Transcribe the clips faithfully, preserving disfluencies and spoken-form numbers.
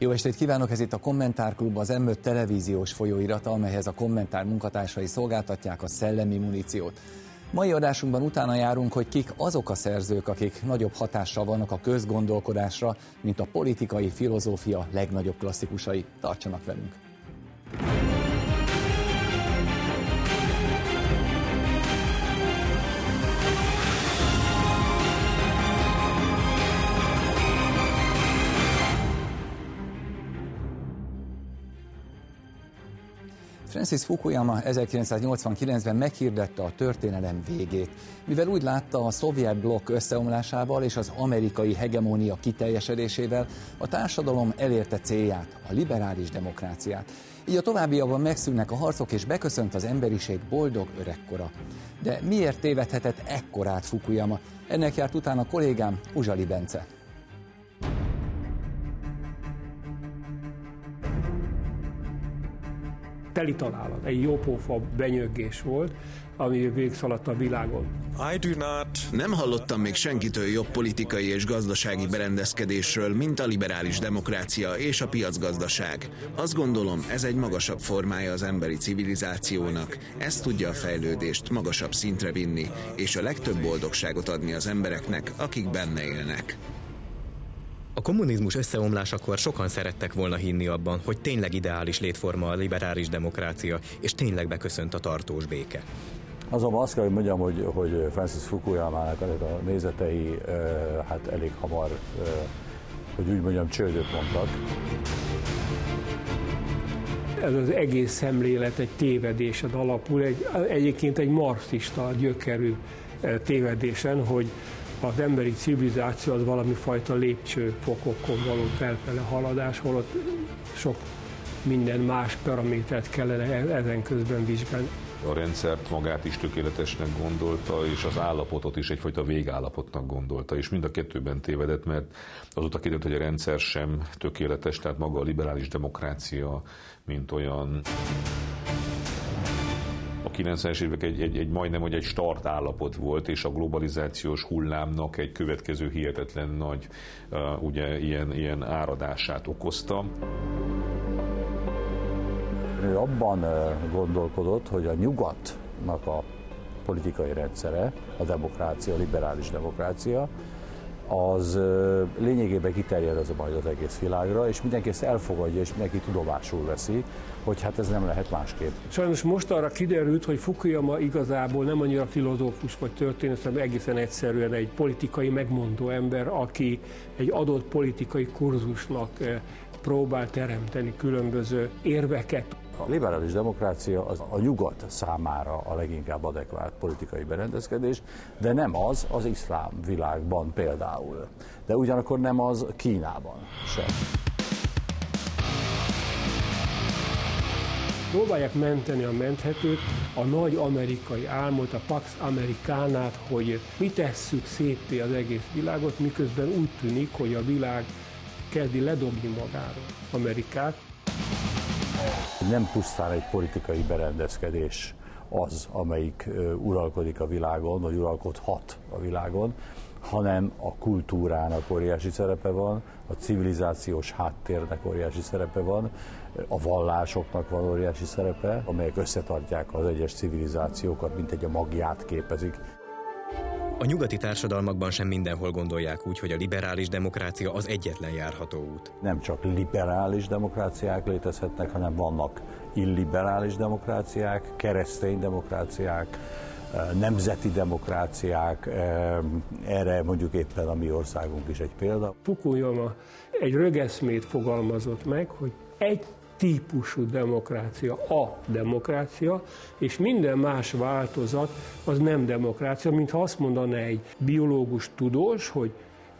Jó estét kívánok, ez itt a Kommentár klub, az em öt televíziós folyóirata, amelyhez a Kommentár munkatársai szolgáltatják a szellemi muníciót. Mai adásunkban utána járunk, hogy kik azok a szerzők, akik nagyobb hatással vannak a közgondolkodásra, mint a politikai filozófia legnagyobb klasszikusai. Tartsanak velünk! Francis Fukuyama ezerkilencszáznyolcvankilencben meghirdette a történelem végét, mivel úgy látta, a szovjet blokk összeomlásával és az amerikai hegemónia kiteljesedésével a társadalom elérte célját, a liberális demokráciát. Így a továbbiakban megszűnnek a harcok és beköszönt az emberiség boldog öregkora. De miért tévedhetett ekkorát Fukuyama? Ennek járt utána kollégám, Uzsali Bence. Teli találat, egy jópofa benyöggés volt, ami végigszaladt a világon. Nem hallottam még senkitől jobb politikai és gazdasági berendezkedésről, mint a liberális demokrácia és a piacgazdaság. Azt gondolom, ez egy magasabb formája az emberi civilizációnak. Ez tudja a fejlődést magasabb szintre vinni, és a legtöbb boldogságot adni az embereknek, akik benne élnek. A kommunizmus összeomlásakor sokan szerettek volna hinni abban, hogy tényleg ideális létforma a liberális demokrácia, és tényleg beköszönt a tartós béke. Azonban azt kell, hogy mondjam, hogy, hogy Francis Fukuyamának a nézetei hát elég hamar, hogy úgy mondjam, csődöt mondtak. Ez az egész szemlélet egy tévedésen alapul, egy, egyébként egy marxista gyökerű tévedésen, hogy az emberi civilizáció az valami fajta lépcsőfokokon való felfele haladás, holott sok minden más paramétert kellene ezen közben vizsgálni. A rendszert magát is tökéletesnek gondolta, és az állapotot is egyfajta végállapotnak gondolta, és mind a kettőben tévedett, mert azóta kiderült, hogy a rendszer sem tökéletes, tehát maga a liberális demokrácia, mint olyan... kilencvenes évek egy, egy, egy majdnem hogy egy start állapot volt, és a globalizációs hullámnak egy következő hihetetlen nagy uh, ugye, ilyen, ilyen áradását okozta. Ő abban gondolkodott, hogy a nyugatnak a politikai rendszere, a demokrácia, a liberális demokrácia, az lényegében kiterjed az majd az egész világra, és mindenki ezt elfogadja, és mindenki tudomásul veszi, hogy hát ez nem lehet másképp. Sajnos most arra kiderült, hogy Fukuyama igazából nem annyira filozófus vagy történész, hanem egészen egyszerűen egy politikai megmondó ember, aki egy adott politikai kurzusnak próbál teremteni különböző érveket. A liberális demokrácia az a nyugat számára a leginkább adekvát politikai berendezkedés, de nem az az iszlám világban például, de ugyanakkor nem az Kínában sem. Próbálják menteni a menthetőt, a nagy amerikai álmot, a Pax Americanát, hogy mi tesszük szétté az egész világot, miközben úgy tűnik, hogy a világ kezdi ledobni magáról Amerikát. Nem pusztán egy politikai berendezkedés az, amelyik uralkodik a világon, vagy uralkodhat a világon, hanem a kultúrának óriási szerepe van, a civilizációs háttérnek óriási szerepe van, a vallásoknak van óriási szerepe, amelyek összetartják az egyes civilizációkat, mint egy a magját képezik. A nyugati társadalmakban sem mindenhol gondolják úgy, hogy a liberális demokrácia az egyetlen járható út. Nem csak liberális demokráciák létezhetnek, hanem vannak illiberális demokráciák, keresztény demokráciák, nemzeti demokráciák, erre mondjuk éppen a mi országunk is egy példa. Fukuyama egy rögeszmét fogalmazott meg, hogy egy típusú demokrácia, a demokrácia, és minden más változat az nem demokrácia, mintha azt mondaná egy biológus tudós, hogy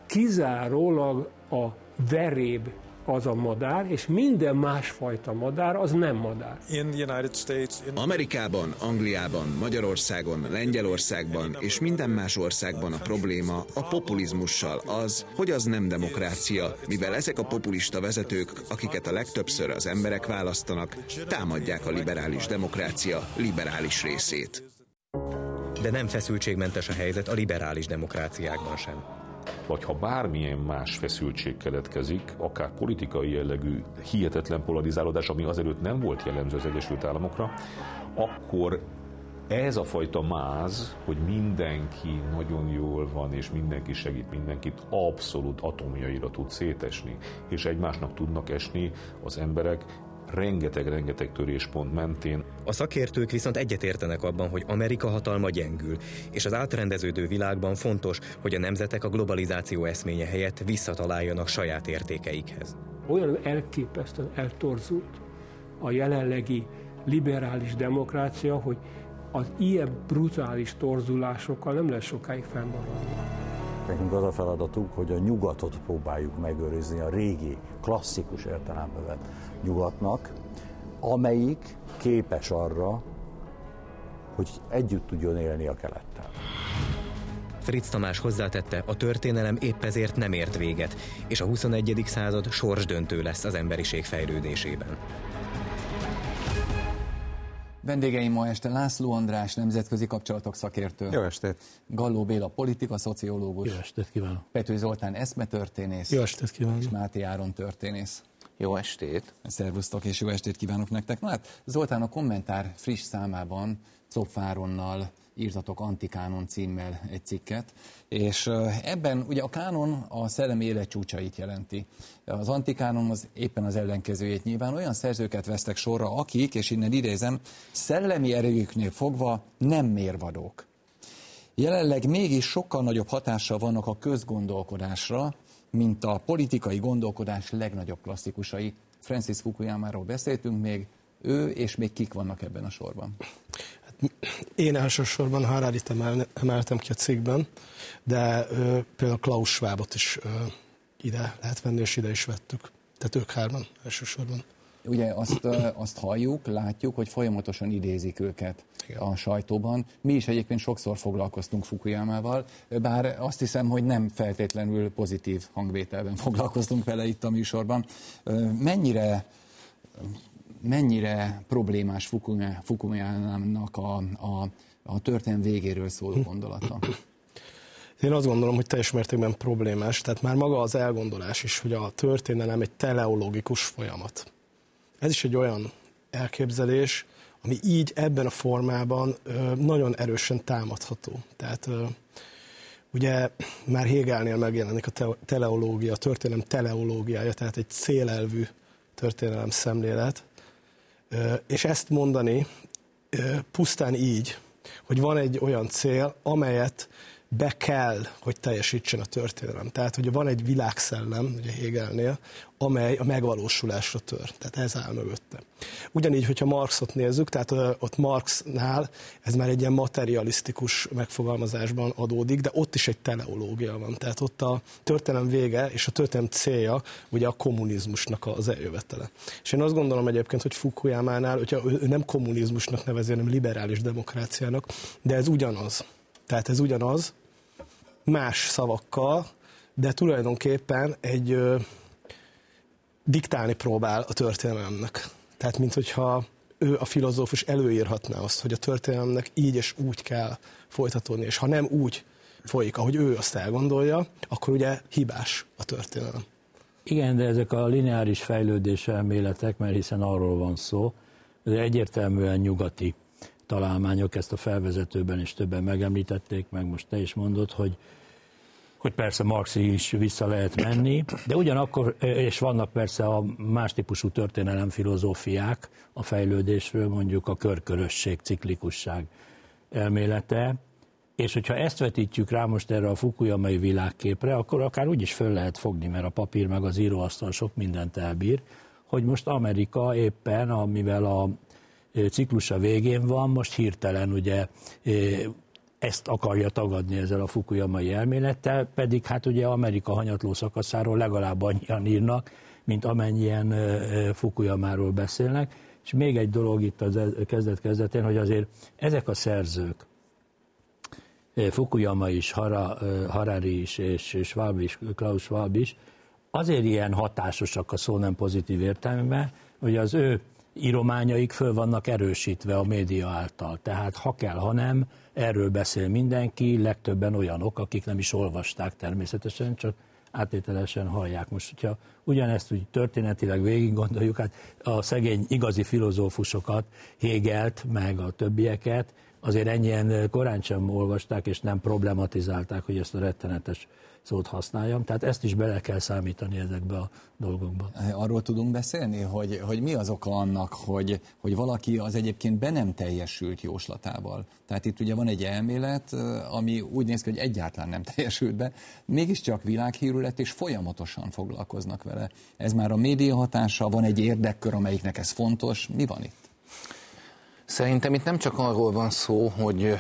kizárólag a veréb az a madár, és minden másfajta madár az nem madár. Amerikában, Angliában, Magyarországon, Lengyelországban és minden más országban a probléma a populizmussal az, hogy az nem demokrácia, mivel ezek a populista vezetők, akiket a legtöbbször az emberek választanak, támadják a liberális demokrácia liberális részét. De nem feszültségmentes a helyzet a liberális demokráciákban sem. vagy ha bármilyen más feszültség keletkezik, akár politikai jellegű hihetetlen polarizálódás, ami azelőtt nem volt jellemző az Egyesült Államokra, akkor ez a fajta máz, hogy mindenki nagyon jól van, és mindenki segít mindenkit, abszolút atomjaira tud szétesni, és egymásnak tudnak esni az emberek rengeteg-rengeteg töréspont mentén. A szakértők viszont egyetértenek abban, hogy Amerika hatalma gyengül, és az átrendeződő világban fontos, hogy a nemzetek a globalizáció eszménye helyett visszataláljanak saját értékeikhez. Olyan elképesztően eltorzult a jelenlegi liberális demokrácia, hogy az ilyen brutális torzulásokkal nem lesz sokáig fennmaradni. Nekünk az a feladatunk, hogy a nyugatot próbáljuk megőrizni, a régi, klasszikus értelemben vett nyugatnak, amelyik képes arra, hogy együtt tudjon élni a kelettel. Fritz Tamás hozzátette, a történelem épp ezért nem ért véget, és a huszonegyedik század sorsdöntő lesz az emberiség fejlődésében. Vendégeim ma este László András, nemzetközi kapcsolatok szakértő. Jó estét. Galló Béla, politika, szociológus. Jó estét kívánok. Pető Zoltán, eszmetörténész. Jó estét kívánok. És Máthé Áron történész. Jó estét. Szervusztok, és jó estét kívánok nektek. Na hát, Zoltán, a Kommentár friss számában Czopf Áronnal írtatok Antikánon címmel egy cikket, és ebben ugye a kánon a szellemi élet csúcsait jelenti. Az antikánon az éppen az ellenkezőjét, nyilván olyan szerzőket vesztek sorra, akik, és innen idézem, szellemi erejüknél fogva nem mérvadók. Jelenleg mégis sokkal nagyobb hatással vannak a közgondolkodásra, mint a politikai gondolkodás legnagyobb klasszikusai. Francis Fukuyamáról beszéltünk még, ő és még kik vannak ebben a sorban? Én elsősorban Hararit emeltem ki a cikkben, de ö, például Klaus Schwabot is ö, ide lehet venni, és ide is vettük. Tehát ők hárman elsősorban. Ugye azt, ö, azt halljuk, látjuk, hogy folyamatosan idézik őket. Igen. A sajtóban. Mi is egyébként sokszor foglalkoztunk Fukuyamával, bár azt hiszem, hogy nem feltétlenül pozitív hangvételben foglalkoztunk vele itt a műsorban. Ö, mennyire... Mennyire problémás Fukuyamának a, a, a történet végéről szóló gondolata? Én azt gondolom, hogy teljes mértékben problémás. Tehát már maga az elgondolás is, hogy a történelem egy teleológikus folyamat. Ez is egy olyan elképzelés, ami így ebben a formában nagyon erősen támadható. Tehát ugye már Hegelnél megjelenik a teleológia, a történelem teleológiája, tehát egy célelvű történelem szemlélet. És ezt mondani pusztán így, hogy van egy olyan cél, amelyet be kell, hogy teljesítsen a történelem. Tehát, hogy van egy világszellem, ugye Hegelnél, amely a megvalósulásra tör. Tehát ez áll mögötte. Ugyanígy, hogyha Marxot nézzük, tehát ott Marxnál ez már egy ilyen materialisztikus megfogalmazásban adódik, de ott is egy teleológia van. Tehát ott a történelem vége és a történelem célja ugye a kommunizmusnak az eljövetele. És én azt gondolom egyébként, hogy Fukuyamánál, hogyha ő nem kommunizmusnak nevezi, hanem liberális demokráciának, de ez ugyanaz. Tehát ez ugyanaz, más szavakkal, de tulajdonképpen egy ö, diktálni próbál a történelemnek. Tehát, mint hogyha ő, a filozófus előírhatná azt, hogy a történelemnek így és úgy kell folytatódni, és ha nem úgy folyik, ahogy ő azt elgondolja, akkor ugye hibás a történelem. Igen, de ezek a lineáris fejlődés elméletek, mert hiszen arról van szó, de egyértelműen nyugati találmányok, ezt a felvezetőben is többen megemlítették, meg most te is mondod, hogy, hogy persze Marxig is vissza lehet menni, de ugyanakkor, és vannak persze a más típusú történelem filozófiák a fejlődésről, mondjuk a körkörösség, ciklikusság elmélete, és hogyha ezt vetítjük rá most erre a Fukuyamai világképre, akkor akár úgy is föl lehet fogni, mert a papír meg az íróasztal sok mindent elbír, hogy most Amerika éppen, amivel a ciklusa végén van, most hirtelen ugye ezt akarja tagadni ezzel a Fukuyamai elmélettel, pedig hát ugye Amerika hanyatló szakaszáról legalább annyian írnak, mint amennyien Fukuyamáról beszélnek, és még egy dolog itt a kezdet-kezdetén, hogy azért ezek a szerzők, Fukuyama is, Harari is, és Schwab is, Klaus Schwab is, azért ilyen hatásosak a szó nem pozitív értelmében, hogy az ő írományaik föl vannak erősítve a média által. Tehát ha kell, ha nem, erről beszél mindenki, legtöbben olyanok, akik nem is olvasták természetesen, csak áttételesen hallják. Most, hogyha ugyanezt úgy történetileg végig gondoljuk, hát a szegény igazi filozófusokat, Hegelt, meg a többieket, azért ennyien korán sem olvasták, és nem problematizálták, hogy ezt a rettenetes szót használjam. Tehát ezt is bele kell számítani ezekbe a dolgokba. Arról tudunk beszélni, hogy, hogy mi az oka annak, hogy, hogy valaki az egyébként be nem teljesült jóslatával. Tehát itt ugye van egy elmélet, ami úgy néz ki, hogy egyáltalán nem teljesült be, mégiscsak világhírű lett, és folyamatosan foglalkoznak vele. Ez már a média hatása, van egy érdekkör, amelyiknek ez fontos. Mi van itt? Szerintem itt nem csak arról van szó, hogy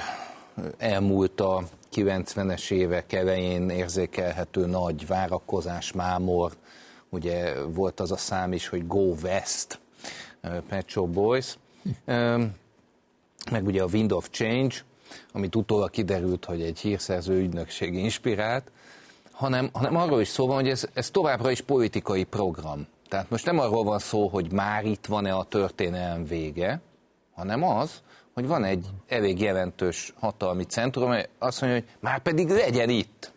elmúlt a kilencvenes évek elején érzékelhető nagy várakozás, mámor, ugye volt az a szám is, hogy Go West, Pet Shop Boys, meg ugye a Wind of Change, amit utólag kiderült, hogy egy hírszerző ügynökség inspirált, hanem, hanem arról is szó van, hogy ez, ez továbbra is politikai program. Tehát most nem arról van szó, hogy már itt van-e a történelem vége, hanem az, hogy van egy elég jelentős hatalmi centrum, ami azt mondja, hogy már pedig legyen itt,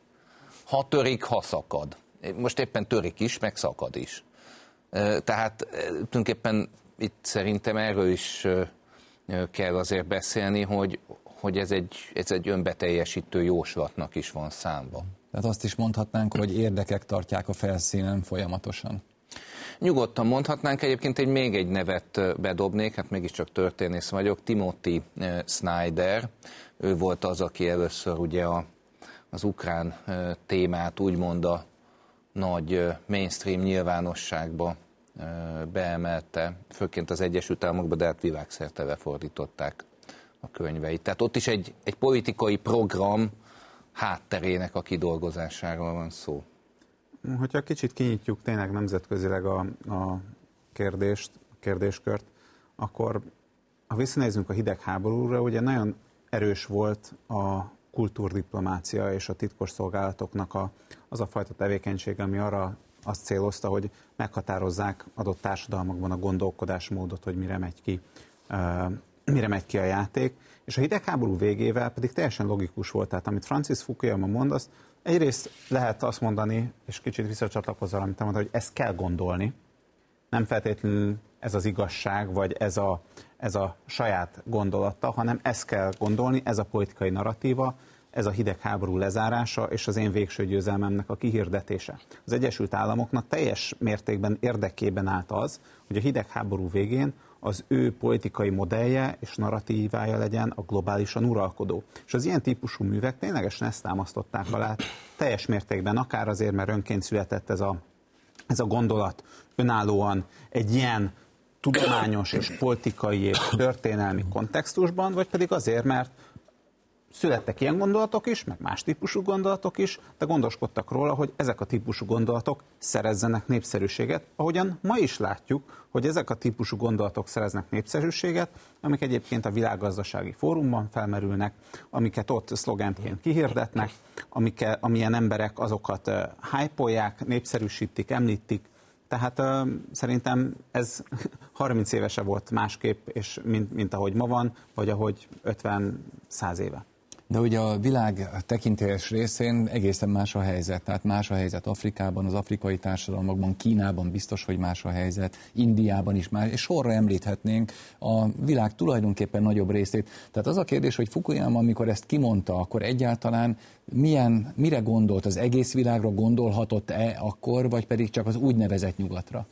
ha törik, ha szakad. Most éppen törik is, meg szakad is. Tehát tulajdonképpen itt szerintem erről is kell azért beszélni, hogy, hogy ez, egy, ez egy önbeteljesítő jóslatnak is van számba. Tehát azt is mondhatnánk, hogy érdekek tartják a felszínen folyamatosan. Nyugodtan mondhatnánk, egyébként egy még egy nevet bedobnék, hát mégiscsak történész vagyok, Timothy Snyder, ő volt az, aki először ugye a, az ukrán témát úgymond a nagy mainstream nyilvánosságba beemelte, főként az Egyesült Államokba, de hát világszerte lefordították a könyveit. Tehát ott is egy, egy politikai program hátterének a kidolgozásáról van szó. Hogyha kicsit kinyitjuk tényleg nemzetközileg a, a kérdést, a kérdéskört, akkor ha visszanézzünk a hidegháborúra, ugye nagyon erős volt a kultúrdiplomácia és a titkosszolgálatoknak a, az a fajta tevékenység, ami arra azt célozta, hogy meghatározzák adott társadalmakban a gondolkodásmódot, hogy mire megy ki, uh, mire megy ki a játék. És a hidegháború végével pedig teljesen logikus volt, tehát amit Francis Fukuyama mond, azt egyrészt lehet azt mondani, és kicsit visszacsatlakozol, amit te mondtad, hogy ezt kell gondolni. Nem feltétlenül ez az igazság, vagy ez a, ez a saját gondolata, hanem ezt kell gondolni, ez a politikai narratíva, ez a hidegháború lezárása, és az én végső győzelmemnek a kihirdetése. Az Egyesült Államoknak teljes mértékben érdekében állt az, hogy a hidegháború végén az ő politikai modellje és narratívája legyen a globálisan uralkodó. És az ilyen típusú művek ténylegesen ezt támasztották alá teljes mértékben, akár azért, mert önként született ez a, ez a gondolat önállóan egy ilyen tudományos és politikai és történelmi kontextusban, vagy pedig azért, mert születtek ilyen gondolatok is, meg más típusú gondolatok is, de gondoskodtak róla, hogy ezek a típusú gondolatok szerezzenek népszerűséget, ahogyan ma is látjuk, hogy ezek a típusú gondolatok szereznek népszerűséget, amik egyébként a világgazdasági fórumban felmerülnek, amiket ott szlogentként kihirdetnek, amike, amilyen emberek azokat hype-olják, népszerűsítik, említik. Tehát ö, szerintem ez harminc évese volt másképp, és mint, mint ahogy ma van, vagy ahogy ötven-száz éve. De ugye a világ tekintélyes részén egészen más a helyzet, tehát más a helyzet Afrikában, az afrikai társadalmakban, Kínában biztos, hogy más a helyzet, Indiában is más, és sorra említhetnénk a világ tulajdonképpen nagyobb részét. Tehát az a kérdés, hogy Fukuyama, amikor ezt kimondta, akkor egyáltalán milyen, mire gondolt, az egész világra gondolhatott-e akkor, vagy pedig csak az úgynevezett nyugatra?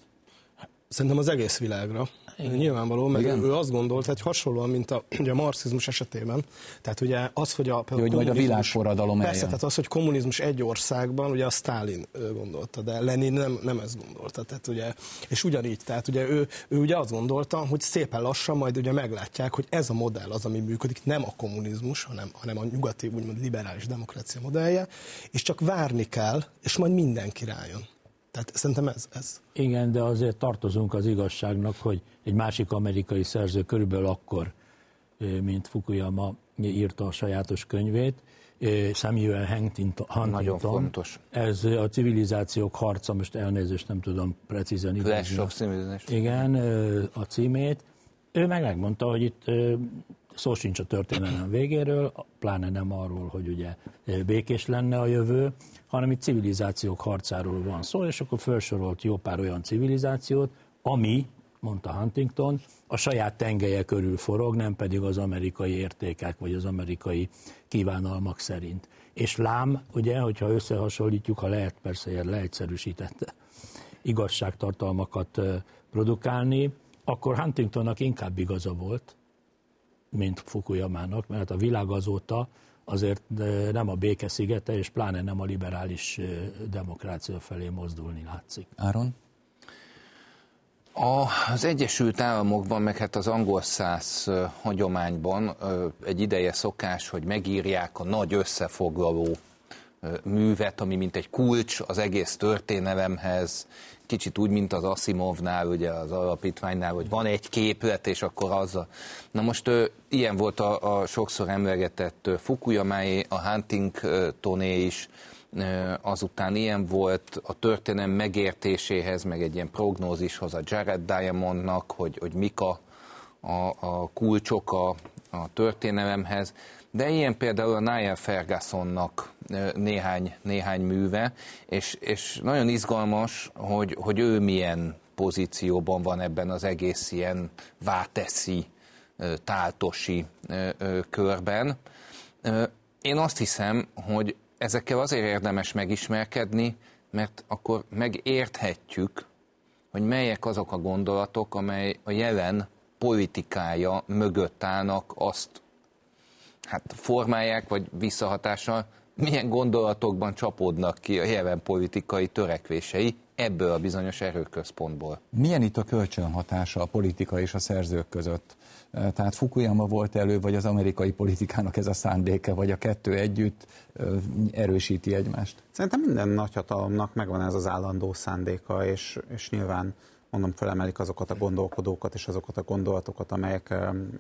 Szerintem az egész világra. Igen. Nyilvánvalóan, meg igen. Ő azt gondolt, hogy hasonlóan, mint a, ugye a marxizmus esetében. Tehát ugye az, hogy a, Jó, hogy a világforradalom persze, tehát az, hogy kommunizmus egy országban, ugye a Sztálin gondolta, de Lenin nem, nem ezt gondolta. Tehát ugye, és ugyanígy, tehát ugye ő, ő ugye azt gondolta, hogy szépen lassan majd ugye meglátják, hogy ez a modell az, ami működik, nem a kommunizmus, hanem, hanem a nyugati, úgymond liberális demokrácia modellje, és csak várni kell, és majd mindenki rájön. Tehát szerintem ez, ez. Igen, de azért tartozunk az igazságnak, hogy egy másik amerikai szerző körülbelül akkor, mint Fukuyama írta a sajátos könyvét, Samuel Huntington. Nagyon fontos. Ez a civilizációk harca, most elnézést nem tudom precízen idézni. Igen, a címét. Ő meg megmondta, hogy itt szó sincs a történelem végéről, pláne nem arról, hogy ugye békés lenne a jövő, hanem itt civilizációk harcáról van szó, és akkor felsorolt jó pár olyan civilizációt, ami, mondta Huntington, a saját tengelye körül forog, nem pedig az amerikai értékek, vagy az amerikai kívánalmak szerint. És lám, ugye, hogyha összehasonlítjuk, ha lehet, persze leegyszerűsített igazságtartalmakat produkálni, akkor Huntingtonnak inkább igaza volt, mint Fukuyamának, mert a világ azóta azért nem a béke szigete, és pláne nem a liberális demokrácia felé mozdulni látszik. Áron? Az Egyesült Államokban, meg hát az angolszász hagyományban egy ideje szokás, hogy megírják a nagy összefoglaló művet, ami mint egy kulcs az egész történelemhez, kicsit úgy, mint az Asimovnál, ugye az alapítványnál, hogy van egy képlet, és akkor azzal. Na most ő, ilyen volt a, a sokszor emlegetett Fukuyamáé, a Huntingtoné is, azután ilyen volt a történelem megértéséhez, meg egy ilyen prognózishoz a Jared Diamondnak, hogy, hogy mik a, a, a kulcsok a, a történelemhez. De ilyen például a Niall Fergusonnak néhány, néhány műve, és, és nagyon izgalmas, hogy, hogy ő milyen pozícióban van ebben az egész ilyen váteszi, táltosi körben. Én azt hiszem, hogy ezekkel azért érdemes megismerkedni, mert akkor megérthetjük, hogy melyek azok a gondolatok, amely a jelen politikája mögött állnak, azt hát formálják, vagy visszahatással, milyen gondolatokban csapódnak ki a jelen politikai törekvései ebből a bizonyos erőközpontból. Milyen itt a kölcsönhatása a politika és a szerzők között? Tehát Fukuyama volt elő, vagy az amerikai politikának ez a szándéka, vagy a kettő együtt erősíti egymást? Szerintem minden nagyhatalomnak megvan ez az állandó szándéka, és, és nyilván mondom, felemelik azokat a gondolkodókat és azokat a gondolatokat, amelyek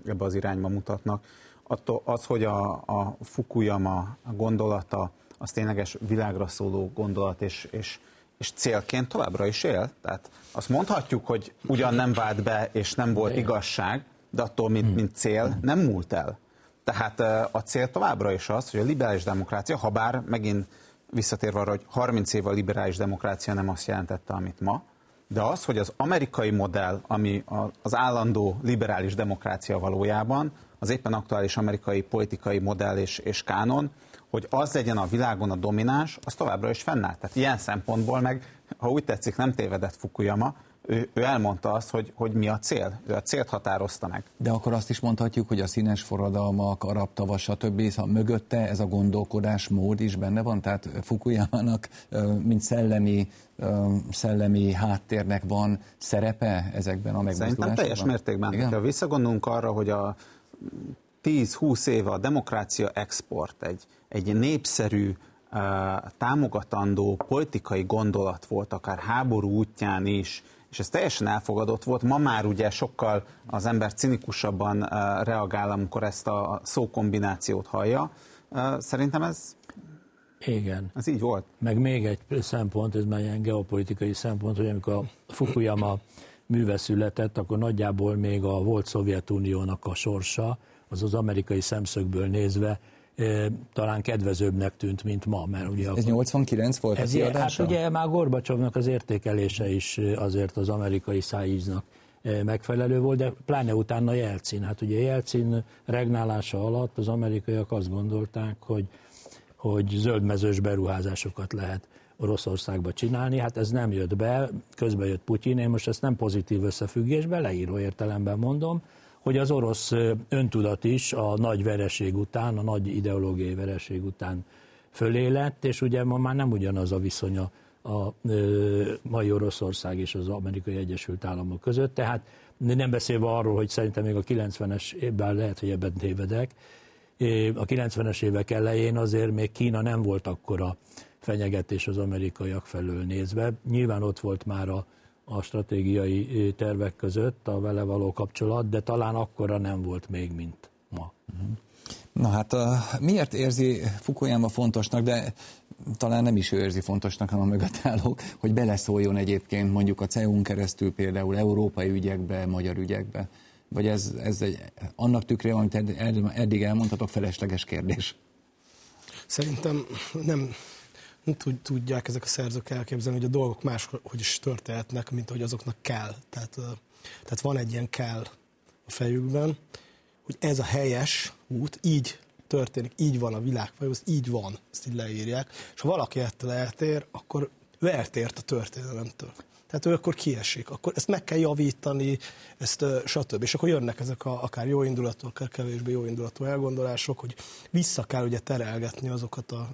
ebbe az irányba mutatnak. Attól az, hogy a, a Fukuyama gondolata, az tényleges világra szóló gondolat és, és, és célként továbbra is él. Tehát azt mondhatjuk, hogy ugyan nem vált be, és nem volt igazság, de attól, mint, mint cél, nem múlt el. Tehát a cél továbbra is az, hogy a liberális demokrácia, ha bár megint visszatérve arra, hogy harminc év a liberális demokrácia nem azt jelentette, amit ma, de az, hogy az amerikai modell, ami az állandó liberális demokrácia valójában, az éppen aktuális amerikai politikai modell és, és kánon, hogy az legyen a világon a domináns, az továbbra is fennáll. Tehát ilyen szempontból meg, ha úgy tetszik, nem tévedett Fukuyama, ő, ő elmondta azt, hogy, hogy mi a cél, ő a célt határozta meg. De akkor azt is mondhatjuk, hogy a színes forradalmak, arab tavasz, stb. Mögötte ez a gondolkodásmód is benne van, tehát Fukuyamának, mint szellemi, szellemi háttérnek van szerepe ezekben a megmozdulásokban? Szerintem teljes mértékben. Igen? Ha visszagondolunk arra, hogy a tíz-húsz éve a demokrácia export egy, egy népszerű, támogatandó politikai gondolat volt, akár háború útján is, és ez teljesen elfogadott volt. Ma már ugye sokkal az ember cinikusabban reagál, amikor ezt a szókombinációt hallja. Szerintem ez, igen. ez így volt. Meg még egy szempont, ez már ilyen geopolitikai szempont, hogy amikor a Fukuyama műve született, akkor nagyjából még a volt Szovjetuniónak a sorsa, az az amerikai szemszögből nézve, talán kedvezőbbnek tűnt, mint ma. Mert ugye ez nyolcvankilenc volt a kiadása? Hát ugye már Gorbacsovnak az értékelése is azért az amerikai szájíznak megfelelő volt, de pláne utána Jelcin. Hát ugye Jelcin regnálása alatt az amerikaiak azt gondolták, hogy, hogy zöldmezős beruházásokat lehet Oroszországba csinálni, hát ez nem jött be, közben jött Putyin, én most ezt nem pozitív összefüggésbe, leíró értelemben mondom, hogy az orosz öntudat is a nagy vereség után, a nagy ideológiai vereség után fölé lett, és ugye ma már nem ugyanaz a viszony a, a mai Oroszország és az Amerikai Egyesült Államok között, tehát nem beszélve arról, hogy szerintem még a kilencvenes évben lehet, hogy ebben tévedek, a kilencvenes évek elején azért még Kína nem volt akkora fenyegetés az amerikaiak felől nézve. Nyilván ott volt már a, a stratégiai tervek között a vele való kapcsolat, de talán akkora nem volt még, mint ma. Na hát, a, miért érzi Fukuyama fontosnak, de talán nem is ő érzi fontosnak, hanem a mögöttállók, hogy beleszóljon egyébként mondjuk a cé é u-n keresztül például európai ügyekbe, magyar ügyekbe? Vagy ez, ez egy, annak tükrében, amit eddig elmondhatok, felesleges kérdés? Szerintem nem tudják ezek a szerzők elképzelni, hogy a dolgok máshogy is történhetnek, mint hogy azoknak kell. Tehát, tehát van egy ilyen kell a fejükben, hogy ez a helyes út, így történik, így van a világ, vagy az így van, ezt így leírják. És ha valaki ettől eltér, akkor ő eltért a történelemtől. Tehát ő akkor kiesik, akkor ezt meg kell javítani, ezt stb. És akkor jönnek ezek a, akár jó indulatú, akár kevésbé jó indulatú elgondolások, hogy vissza kell ugye terelgetni azokat, a,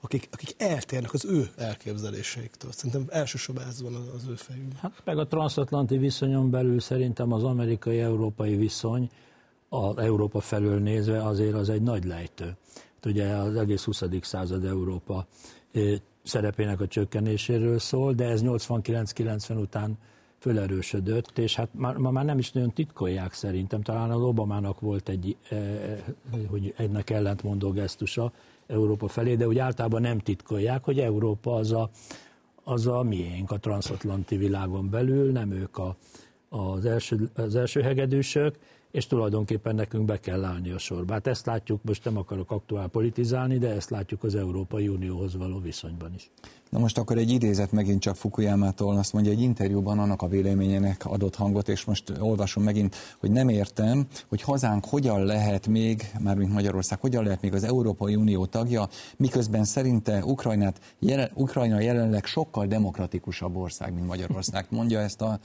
akik, akik eltérnek az ő elképzeléseiktől. Szerintem elsősorban ez van az ő fejükben. Hát meg a transatlanti viszonyon belül szerintem az amerikai-európai viszony, az Európa felől nézve azért az egy nagy lejtő. Hát ugye az egész huszadik század Európa szerepének a csökkenéséről szól, de ez nyolcvankilenc-kilencven után fölerősödött, és hát már, már nem is nagyon titkolják szerintem. Talán az Obamának volt egy, eh, hogy egynek ellentmondó gesztusa Európa felé, de úgy általában nem titkolják, hogy Európa az a, az a miénk a transatlanti világon belül, nem ők a, az, első, az első hegedűsök, és tulajdonképpen nekünk be kell állni a sorba. Hát ezt látjuk, most nem akarok aktuál politizálni, de ezt látjuk az Európai Unióhoz való viszonyban is. Na most akkor egy idézet megint csak Fukuyamától, azt mondja, egy interjúban annak a véleményének adott hangot, és most olvasom megint, hogy nem értem, hogy hazánk hogyan lehet még, mármint Magyarország, hogyan lehet még az Európai Unió tagja, miközben szerinte Ukrajnát, jelen, Ukrajna jelenleg sokkal demokratikusabb ország, mint Magyarország. Mondja ezt a...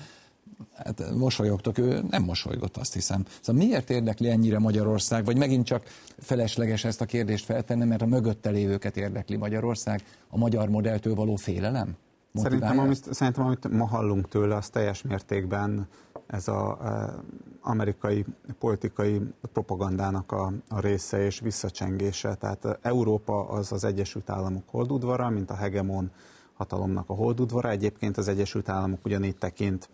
Hát mosolyogtok, ő nem mosolygott, azt hiszem. Szóval miért érdekli ennyire Magyarország, vagy megint csak felesleges ezt a kérdést feltenni, mert a mögötte lévőket érdekli Magyarország, a magyar modelltől való félelem? Szerintem amit, szerintem, amit ma hallunk tőle, az teljes mértékben ez az amerikai politikai propagandának a, a része és visszacsengése. Tehát Európa az az Egyesült Államok holdudvara, mint a hegemon hatalomnak a holdudvara. Egyébként az Egyesült Államok ugyanígy tekint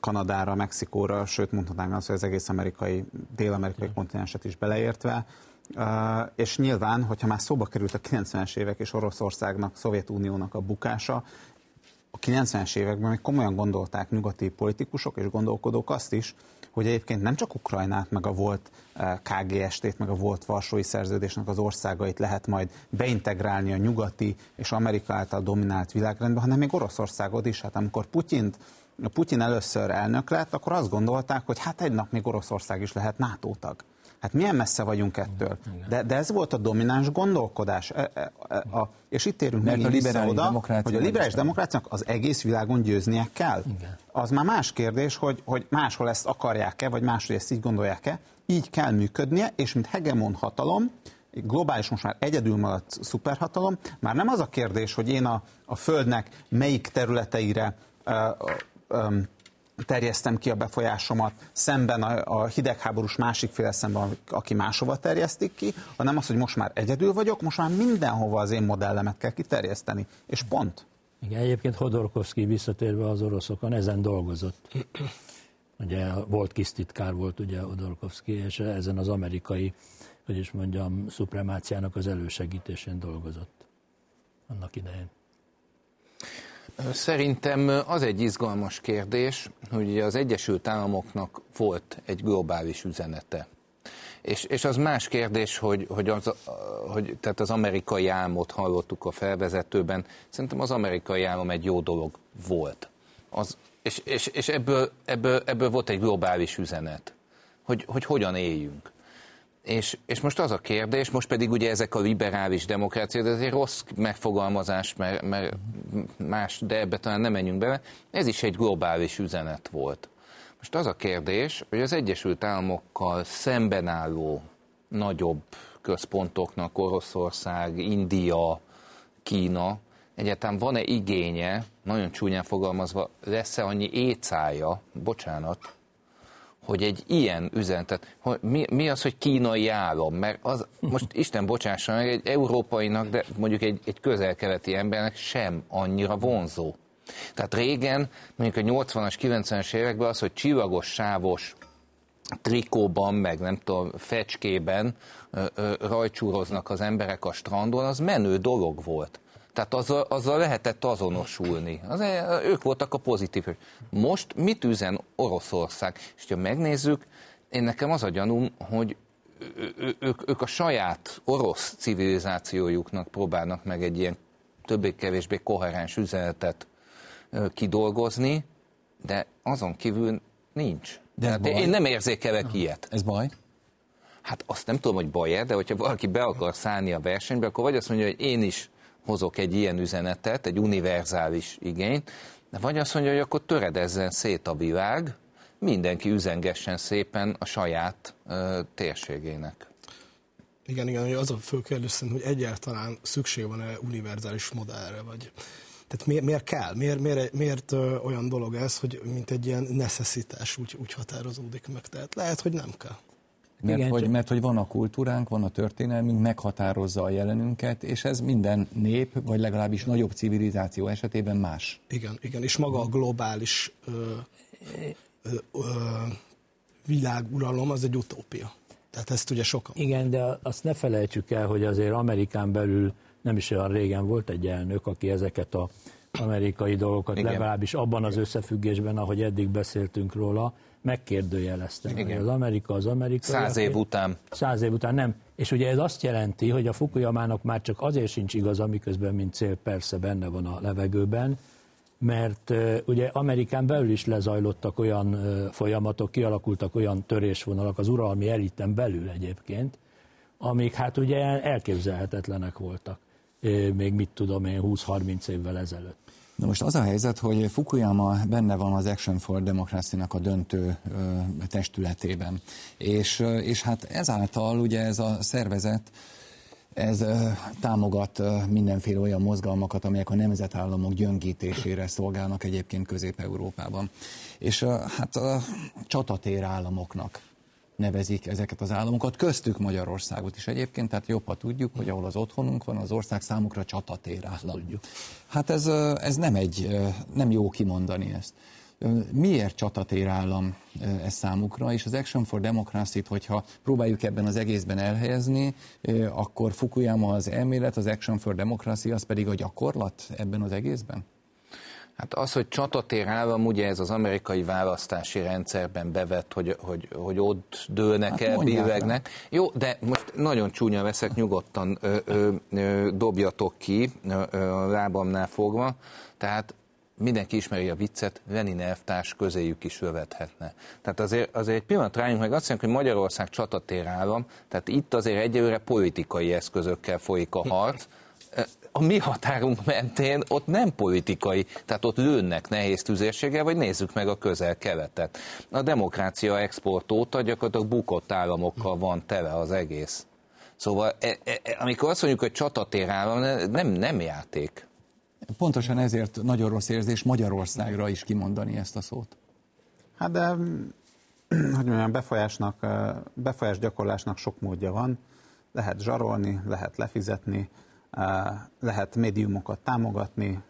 Kanadára, Mexikóra, sőt mondhatnánk azt, hogy az egész amerikai, dél-amerikai kontinenset is beleértve. És nyilván, hogyha már szóba került a kilencvenes évek és Oroszországnak, Szovjetuniónak a bukása, a kilencvenes években még komolyan gondolták nyugati politikusok és gondolkodók azt is, hogy egyébként nem csak Ukrajnát, meg a volt ká gé es té-t, meg a volt Varsói Szerződésnek az országait lehet majd beintegrálni a nyugati és Amerika által dominált világrendbe, hanem még Oroszországot is. Hát amikor Putyint Putyin először elnök lett, akkor azt gondolták, hogy hát egy nap még Oroszország is lehet NATO tag. Hát milyen messze vagyunk ettől. De, de ez volt a domináns gondolkodás. A, a, a, és itt érünk megint vissza oda, hogy a liberális demokráciának az egész világon győznie kell. Igen. Az már más kérdés, hogy, hogy máshol ezt akarják-e, vagy máshol ezt így gondolják-e. Így kell működnie, és mint hegemon hatalom, globális most már egyedül maradt szuperhatalom, már nem az a kérdés, hogy én a, a Földnek melyik területeire terjesztem ki a befolyásomat szemben a, a hidegháborús másik féle szemben, aki máshova terjesztik ki, hanem az, hogy most már egyedül vagyok, most már mindenhova az én modellemet kell kiterjeszteni, és pont. Igen, egyébként Khodorkovsky visszatérve az oroszokon ezen dolgozott. Ugye volt kis titkár volt ugye Khodorkovsky, és ezen az amerikai, hogy is mondjam, szupremáciának az elősegítésén dolgozott annak idején. Szerintem az egy izgalmas kérdés, hogy az Egyesült Államoknak volt egy globális üzenete. És, és az más kérdés, hogy, hogy, az, hogy tehát az amerikai álmot hallottuk a felvezetőben. Szerintem az amerikai álom egy jó dolog volt. Az, és és, és ebből, ebből, ebből volt egy globális üzenet, hogy, hogy hogyan éljünk. És, és most az a kérdés, most pedig ugye ezek a liberális demokráciák, de ez egy rossz megfogalmazás, mert, mert más, de ebbe talán nem menjünk bele, ez is egy globális üzenet volt. Most az a kérdés, hogy az Egyesült Államokkal szemben álló nagyobb központoknak, Oroszország, India, Kína, egyáltalán van-e igénye, nagyon csúnyán fogalmazva, lesz-e annyi écája, bocsánat, hogy egy ilyen üzenetet, hogy mi, mi az, hogy kínai állam, mert az, most Isten bocsássa meg, egy európainak, de mondjuk egy, egy közel-keleti embernek sem annyira vonzó. Tehát régen, mondjuk a nyolcvanas, kilencvenes években az, hogy csillagos, sávos trikóban, meg nem tudom, fecskében ö, ö, rajcsúroznak az emberek a strandon, az menő dolog volt. Tehát azzal, azzal lehetett azonosulni. Az, ők voltak a pozitív. Most mit üzen Oroszország? És ha megnézzük, én nekem az a gyanúm, hogy ő, ők, ők a saját orosz civilizációjuknak próbálnak meg egy ilyen többé-kevésbé koherens üzenetet kidolgozni, de azon kívül nincs. De hát én nem érzékelek ilyet. Ez baj? Hát azt nem tudom, hogy baj-e, de hogyha valaki be akar szállni a versenybe, akkor vagy azt mondja, hogy én is hozok egy ilyen üzenetet, egy univerzális igényt, de vagy azt mondja, hogy akkor töredezzen szét a világ, mindenki üzengessen szépen a saját ö, térségének. Igen, igen, az a fő kérdés szerintem, hogy egyáltalán szükség van-e univerzális modellre, vagy... Tehát miért, miért kell? Miért, miért, miért olyan dolog ez, hogy mint egy ilyen necessitás úgy, úgy határozódik meg? Tehát lehet, hogy nem kell. Mert, igen, hogy, mert hogy van a kultúránk, van a történelmünk, meghatározza a jelenünket, és ez minden nép, vagy legalábbis nagyobb civilizáció esetében más. Igen, igen, és maga a globális ö, ö, ö, világuralom az egy utópia. Tehát ezt ugye sokan. Igen, de azt ne felejtsük el, hogy azért Amerikán belül nem is olyan régen volt egy elnök, aki ezeket az amerikai dolgokat, igen, legalábbis abban az összefüggésben, ahogy eddig beszéltünk róla, megkérdőjelezte. Az Amerika az amerikai. Száz év után. Száz év után, nem. És ugye ez azt jelenti, hogy a Fukuyamának már csak azért sincs igaz, amiközben, mint cél, persze benne van a levegőben, mert uh, ugye Amerikán belül is lezajlottak olyan uh, folyamatok, kialakultak olyan törésvonalak az uralmi eliten belül egyébként, amik hát ugye elképzelhetetlenek voltak. Még mit tudom én, húsz-harminc évvel ezelőtt. Na most az a helyzet, hogy Fukuyama benne van az Action for Democracy-nak a döntő ö, testületében. És, és hát ezáltal ugye ez a szervezet, ez ö, támogat ö, mindenféle olyan mozgalmakat, amelyek a nemzetállamok gyöngítésére szolgálnak egyébként Közép-Európában. És ö, hát ö, csatatér államoknak nevezik ezeket az államokat, köztük Magyarországot is egyébként, tehát jobb, ha tudjuk, hogy ahol az otthonunk van, az ország számukra csatatér állam. Hát ez, ez nem egy, nem jó kimondani ezt. Miért csatatér állam ez számukra, és az Action for Democracy-t, hogyha próbáljuk ebben az egészben elhelyezni, akkor Fukuyama az elmélet, az Action for Democracy, az pedig a gyakorlat ebben az egészben? Hát az, hogy csatatér állam, ugye ez az amerikai választási rendszerben bevett, hogy, hogy, hogy ott dőlnek hát el, bívegnek. Jó, de most nagyon csúnya veszek, nyugodtan ö, ö, ö, dobjatok ki ö, ö, a lábamnál fogva. Tehát mindenki ismeri a viccet, Lenin elvtárs közéjük is lövethetne. Tehát azért, azért egy pillanat rájunk meg, azt mondjuk, hogy Magyarország csatatér állam, tehát itt azért egyelőre politikai eszközökkel folyik a harc. A mi határunk mentén ott nem politikai, tehát ott lőnnek nehéz tüzérséggel, vagy nézzük meg a közel-keletet. A demokrácia export óta gyakorlatilag bukott államokkal van tele az egész. Szóval e, e, amikor azt mondjuk, hogy csatatér állam, nem, nem játék. Pontosan ezért nagyon rossz érzés Magyarországra is kimondani ezt a szót. Hát de, hogy mondjam, befolyásnak, befolyás gyakorlásnak sok módja van. Lehet zsarolni, lehet lefizetni, lehet médiumokat támogatni,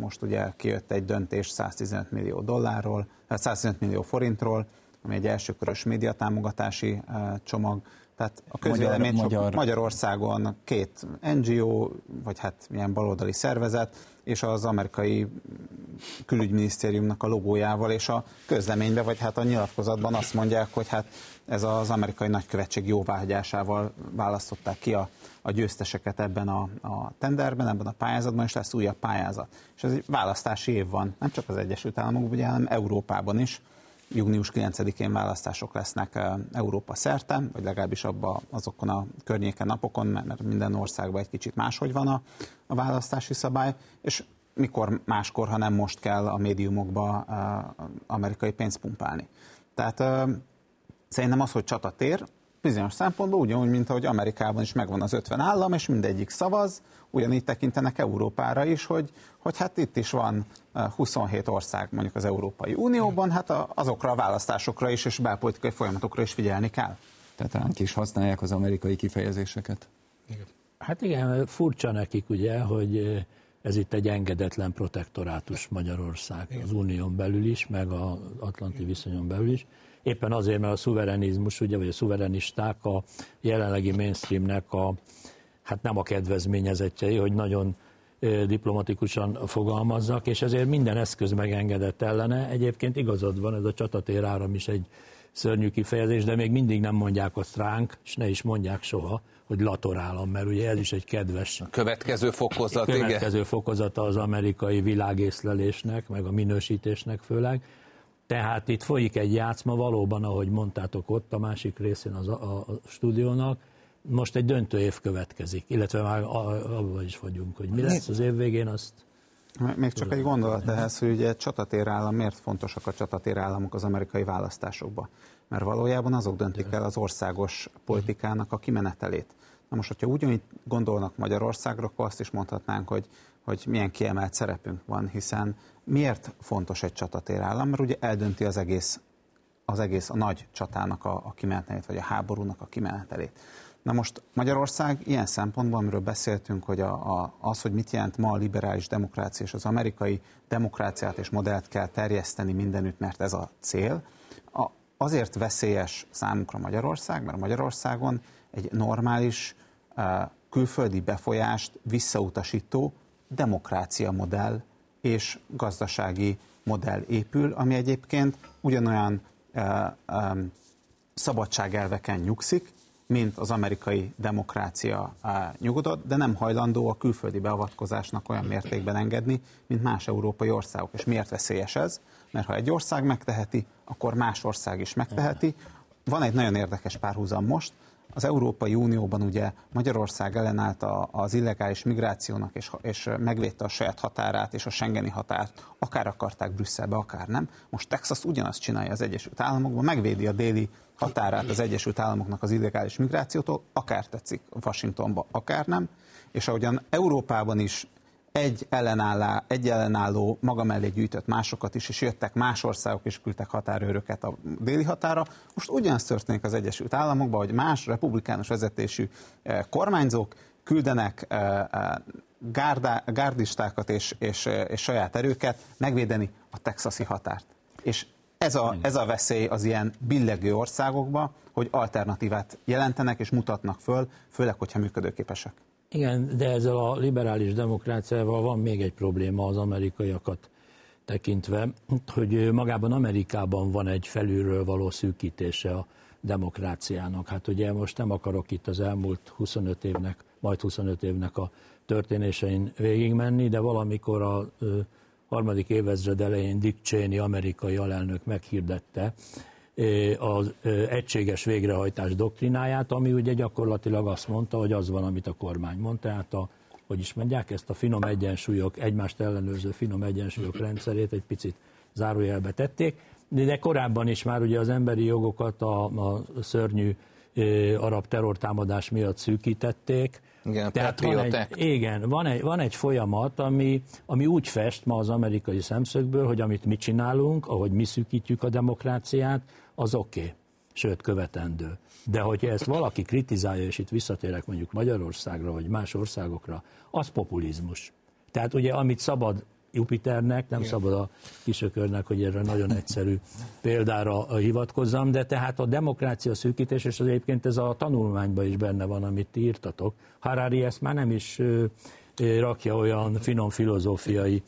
most ugye kijött egy döntés száztizenöt millió dollárról, száztizenöt millió forintról, ami egy elsőkörös médiatámogatási csomag, tehát a közvélemény Magyar, Magyarországon két en gé o, vagy hát ilyen baloldali szervezet, és az amerikai külügyminisztériumnak a logójával, és a közleményben, vagy hát a nyilatkozatban azt mondják, hogy hát ez az amerikai nagykövetség jóváhagyásával választották ki a a győzteseket ebben a, a tenderben, ebben a pályázatban, és lesz újabb pályázat. És ez egy választási év van, nem csak az Egyesült Államokban, ugye, hanem Európában is. június kilencedikén választások lesznek Európa szerte, vagy legalábbis abba, azokon a környéken napokon, mert minden országban egy kicsit máshogy van a, a választási szabály, és mikor máskor, ha nem most kell a médiumokba amerikai pénzt pumpálni. Tehát szerintem az, hogy csatatér, bizonyos szempontból ugyanúgy, mint ahogy Amerikában is megvan az ötven állam, és mindegyik szavaz, ugyanígy tekintenek Európára is, hogy, hogy hát itt is van huszonhét ország mondjuk az Európai Unióban, hát azokra a választásokra is, és belpolitikai folyamatokra is figyelni kell. Tehát ránk is használják az amerikai kifejezéseket. Hát igen, furcsa nekik ugye, hogy Ez itt egy engedetlen protektorátus Magyarország, az unión belül is, meg az atlanti viszonyon belül is. Éppen azért, mert a szuverenizmus, ugye, vagy a szuverenisták a jelenlegi mainstreamnek a, hát nem a kedvezményezettjei, hogy nagyon diplomatikusan fogalmazzak, és ezért minden eszköz megengedett ellene. Egyébként igazad van, ez a csatatéráram is egy szörnyű kifejezés, de még mindig nem mondják azt ránk, és ne is mondják soha, hogy latorállam, mert ugye ez is egy kedves... A következő fokozat, igen. Következő fokozata az amerikai világészlelésnek, meg a minősítésnek főleg. Tehát itt folyik egy játszma, valóban, ahogy mondtátok ott, a másik részén az a, a stúdiónak, most egy döntő év következik, illetve már abban is vagyunk, hogy mi lesz az év végén, azt... Még csak egy gondolat ehhez, hogy ugye csatatérállam, miért fontosak a csatatérállamok az amerikai választásokban? Mert valójában azok döntik el az országos politikának a kimenetelét. Na most, hogyha ugyanúgy gondolnak Magyarországra, akkor azt is mondhatnánk, hogy, hogy milyen kiemelt szerepünk van, hiszen miért fontos egy csatatérállam? Mert ugye eldönti az egész, az egész a nagy csatának a, a kimenetelét, vagy a háborúnak a kimenetelét. Na most Magyarország ilyen szempontból, amiről beszéltünk, hogy a, a, az, hogy mit jelent ma a liberális demokrácia, és az amerikai demokráciát és modellt kell terjeszteni mindenütt, mert ez a cél, a, azért veszélyes számunkra Magyarország, mert Magyarországon egy normális külföldi befolyást visszautasító demokrácia modell és gazdasági modell épül, ami egyébként ugyanolyan szabadságelveken nyugszik, mint az amerikai demokrácia nyugodott, de nem hajlandó a külföldi beavatkozásnak olyan mértékben engedni, mint más európai országok. És miért veszélyes ez? Mert ha egy ország megteheti, akkor más ország is megteheti. Van egy nagyon érdekes párhuzam most. Az Európai Unióban ugye Magyarország ellenállt az illegális migrációnak, és, és megvédte a saját határát és a schengeni határt, akár akarták Brüsszelbe, akár nem. Most Texas ugyanazt csinálja az Egyesült Államokban, megvédi a déli határát az Egyesült Államoknak az illegális migrációtól, akár tetszik Washingtonba, akár nem. És ahogyan Európában is egy, ellenállá, egy ellenálló maga mellé gyűjtött másokat is, és jöttek más országok is, küldtek határőröket a déli határa. Most ugyanaz történik az Egyesült Államokban, hogy más republikánus vezetésű kormányzók küldenek gárdá, gárdistákat és, és, és saját erőket megvédeni a texasi határt. És Ez a, ez a veszély az ilyen billegő országokba, hogy alternatívát jelentenek és mutatnak föl, főleg, hogyha működőképesek. Igen, de ezzel a liberális demokráciával van még egy probléma az amerikaiakat tekintve, hogy magában Amerikában van egy felülről való szűkítése a demokráciának. Hát ugye most nem akarok itt az elmúlt huszonöt évnek, majd huszonöt évnek a történésein végigmenni, de valamikor a... harmadik évezred elején Dick Cheney amerikai alelnök meghirdette az egységes végrehajtás doktrináját, ami ugye gyakorlatilag azt mondta, hogy az van, amit a kormány mond, tehát a, hogy is mondják, ezt a finom egyensúlyok, egymást ellenőrző finom egyensúlyok rendszerét egy picit zárójelbe tették, de korábban is már ugye az emberi jogokat a, a szörnyű arab terrortámadás miatt szűkítették. Igen, tehát van egy, igen, van egy, van egy folyamat, ami, ami úgy fest ma az amerikai szemszögből, hogy amit mi csinálunk, ahogy mi szűkítjük a demokráciát, az oké, okay, sőt követendő. De hogyha ezt valaki kritizálja, és itt visszatérek mondjuk Magyarországra, vagy más országokra, az populizmus. Tehát ugye amit szabad Jupiternek, nem igen. szabad a kisökörnek, hogy erre nagyon egyszerű példára hivatkozzam, de tehát a demokrácia szűkítés, és az egyébként ez a tanulmányban is benne van, amit ti írtatok. Harari ezt már nem is rakja olyan finom filozófiai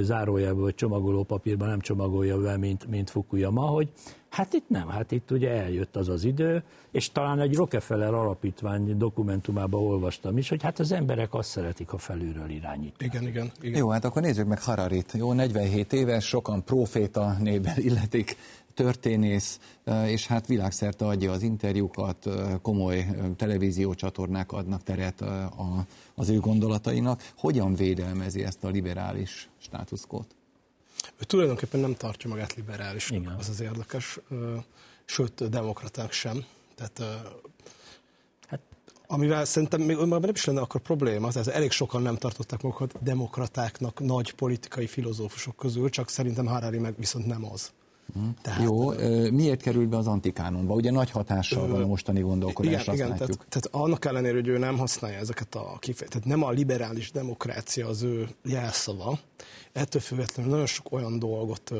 zárójelbe, vagy csomagoló papírban, nem csomagolja be, mint, mint Fukuyama, hogy hát itt nem, hát itt ugye eljött az az idő, és talán egy Rockefeller alapítvány dokumentumában olvastam is, hogy hát az emberek azt szeretik, ha felülről irányítják. Igen, igen, igen. Jó, hát akkor nézzük meg Hararit. Jó, negyvenhét éves, sokan proféta névvel illetik, történész, és hát világszerte adja az interjúkat, komoly televíziócsatornák adnak teret az ő gondolatainak. Hogyan védelmezi ezt a liberális státuszkót? Ő tulajdonképpen nem tartja magát liberálisnak, igen. az az érdekes, sőt, demokraták sem. Tehát, hát, amivel szerintem még önmagában nem is lenne akkor probléma, tehát elég sokan nem tartották magukat demokratáknak nagy politikai filozófusok közül, csak szerintem Harari meg viszont nem az. Tehát, jó, miért kerül be az antikánonba? Ugye nagy hatással van a mostani gondolkodásra. Igen, igen, tehát, tehát annak ellenére, hogy ő nem használja ezeket a kifejezéseket, nem a liberális demokrácia az ő jelszava, ettől függetlenül nagyon sok olyan dolgot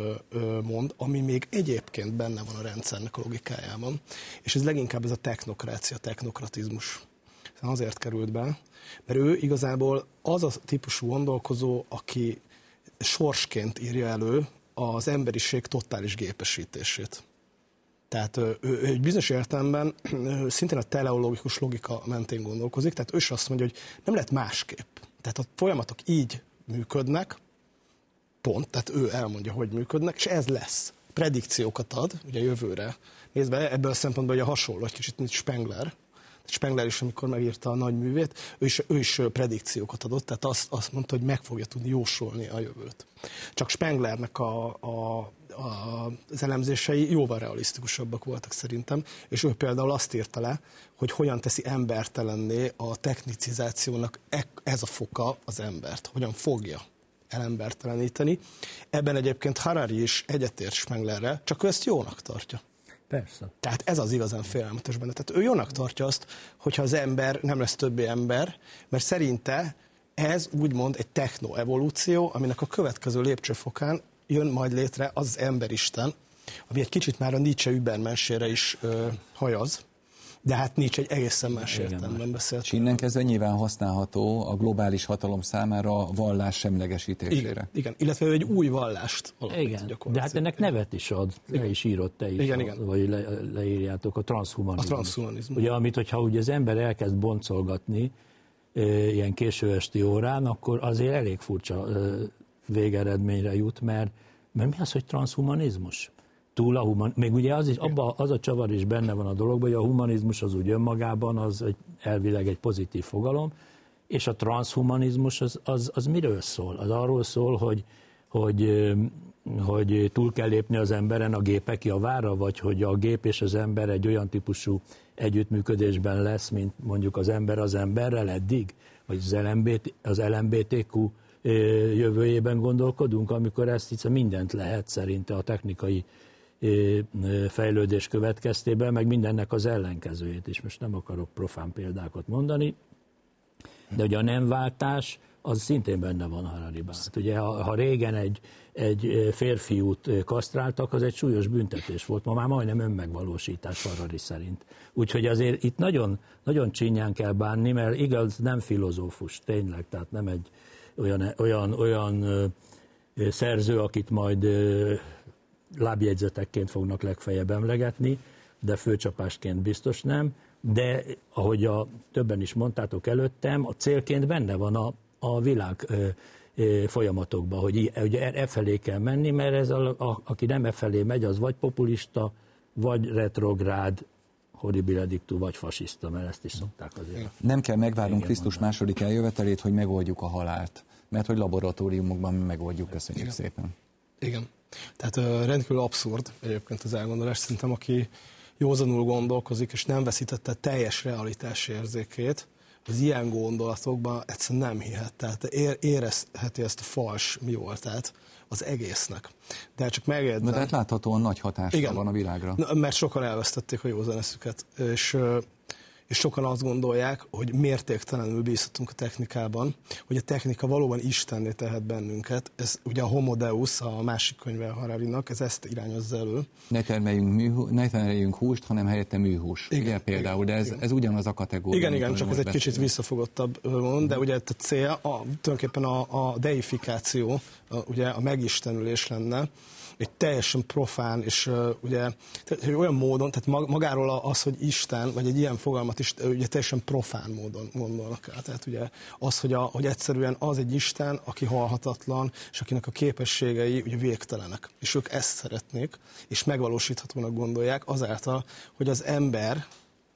mond, ami még egyébként benne van a rendszernek a logikájában, és ez leginkább ez a technokrácia, technokratizmus. Azért került be, mert ő igazából az a típusú gondolkozó, aki sorsként írja elő az emberiség totális gépesítését. Tehát ő, ő egy bizonyos értelemben szintén a teleológikus logika mentén gondolkozik, tehát ő is azt mondja, hogy nem lehet másképp. Tehát a folyamatok így működnek, pont, tehát ő elmondja, hogy működnek, és ez lesz. Predikciókat ad, ugye jövőre. Nézd be, ebből a szempontból ugye hasonló, egy kicsit mint Spengler, Spengler is, amikor megírta a nagy művét, ő is, ő is predikciókat adott, tehát azt, azt mondta, hogy meg fogja tudni jósolni a jövőt. Csak Spenglernek a, a, a, az elemzései jóval realisztikusabbak voltak szerintem, és ő például azt írta le, hogy hogyan teszi embertelenné a technicizációnak ez a foka az embert, hogyan fogja elemberteleníteni. Ebben egyébként Harari is egyetért Spenglerre, csak ő ezt jónak tartja. Persze. Tehát ez az igazán félelmetes benne. Tehát ő jónak tartja azt, hogyha az ember nem lesz többé ember, mert szerinte ez úgymond egy technoevolúció, aminek a következő lépcsőfokán jön majd létre az, az emberisten, ami egy kicsit már a Nietzsche übermensére is ö, hajaz, de hát Nietzsche egy egészen más értelemben beszélt. És innen kezdve nyilván használható a globális hatalom számára a vallás semlegesítésére. Igen, igen, illetve egy új vallást alapít gyakorlatilag. De hát ennek nevet is ad, le is írod te is, igen, a, igen. Vagy le, leírjátok, a transhumanizmus. A transhumanizmus. Ugye, amit, hogyha ugye az ember elkezd boncolgatni e, ilyen késő esti órán, akkor azért elég furcsa e, végeredményre jut, mert, mert mi az, hogy transhumanizmus? Túl a human... Még ugye az, is, abba, az a csavar is benne van a dologban, hogy a humanizmus az úgy önmagában, az egy, elvileg egy pozitív fogalom, és a transhumanizmus az, az, az miről szól? Az arról szól, hogy, hogy, hogy túl kell lépni az emberen a gépek javára, vagy hogy a gép és az ember egy olyan típusú együttműködésben lesz, mint mondjuk az ember az emberrel eddig, vagy az, el em bé té, az el em bé té kú jövőjében gondolkodunk, amikor ezt hiszem mindent lehet szerinte a technikai fejlődés következtében, meg mindennek az ellenkezőjét is. Most nem akarok profán példákat mondani, de ugye a nemváltás, az szintén benne van Harariban. Ugye ha, ha régen egy, egy férfiút kasztráltak, az egy súlyos büntetés volt. Ma már majdnem önmegvalósítás Harari szerint. Úgyhogy azért itt nagyon, nagyon csinyán kell bánni, mert igaz, nem filozófus, tényleg, tehát nem egy olyan, olyan, olyan szerző, akit majd lábjegyzetekként fognak legfeljebb emlegetni, de főcsapásként biztos nem, de ahogy a többen is mondtátok előttem, a célként benne van a, a világ ö, ö, folyamatokban, hogy, hogy e felé kell menni, mert ez a, a, aki nem e felé megy, az vagy populista, vagy retrográd, horribile dictu, vagy fasiszta, mert ezt is szokták azért. Nem kell megvárnunk Krisztus mondani. Második eljövetelét, hogy megoldjuk a halált, mert hogy laboratóriumokban megoldjuk, köszönjük igen. szépen. Igen. Tehát uh, rendkívül abszurd egyébként az elgondolás. Szerintem, aki józanul gondolkozik, és nem veszítette teljes realitás érzékét, az ilyen gondolatokban egyszerűen nem hihet. Tehát érezheti ezt a fals mi voltát az egésznek. De csak megérdekel. De hát láthatóan nagy hatása van a világra. Na, mert sokan elvesztették a józan eszüket, és, és sokan azt gondolják, hogy mértéktelenül bízhatunk a technikában, hogy a technika valóban istenné tehet bennünket. Ez ugye a Homo Deus, a másik könyve Hararinak, ez ezt irányozza elő. Ne termeljünk, műhú, ne termeljünk húst, hanem helyette műhús. Igen, ugye például, igen, de ez, ez ugyanaz a kategória. Igen, igen, csak ez egy kicsit visszafogottabb mond, de ugye a cél, a, tulajdonképpen a, a deifikáció, a, ugye a megistenülés lenne, egy teljesen profán, és uh, ugye tehát, olyan módon, tehát magáról az, hogy Isten, vagy egy ilyen fogalmat is ugye teljesen profán módon gondolnak el. Tehát ugye az, hogy, a, hogy egyszerűen az egy Isten, aki halhatatlan, és akinek a képességei ugye végtelenek. És ők ezt szeretnék, és megvalósíthatónak gondolják azáltal, hogy az ember,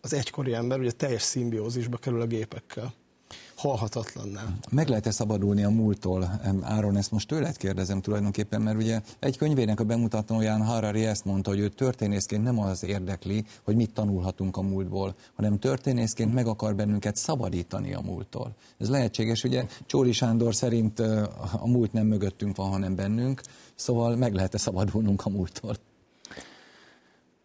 az egykori ember ugye teljes szimbiózisba kerül a gépekkel. Halhatatlannál. Meg lehet-e szabadulni a múlttól? Áron, ezt most tőled kérdezem tulajdonképpen, mert ugye egy könyvének a bemutatóján Harari ezt mondta, hogy ő történészként nem az érdekli, hogy mit tanulhatunk a múltból, hanem történészként meg akar bennünket szabadítani a múlttól. Ez lehetséges, ugye Csóri Sándor szerint a múlt nem mögöttünk van, hanem bennünk, szóval meg lehet-e szabadulnunk a múlttól?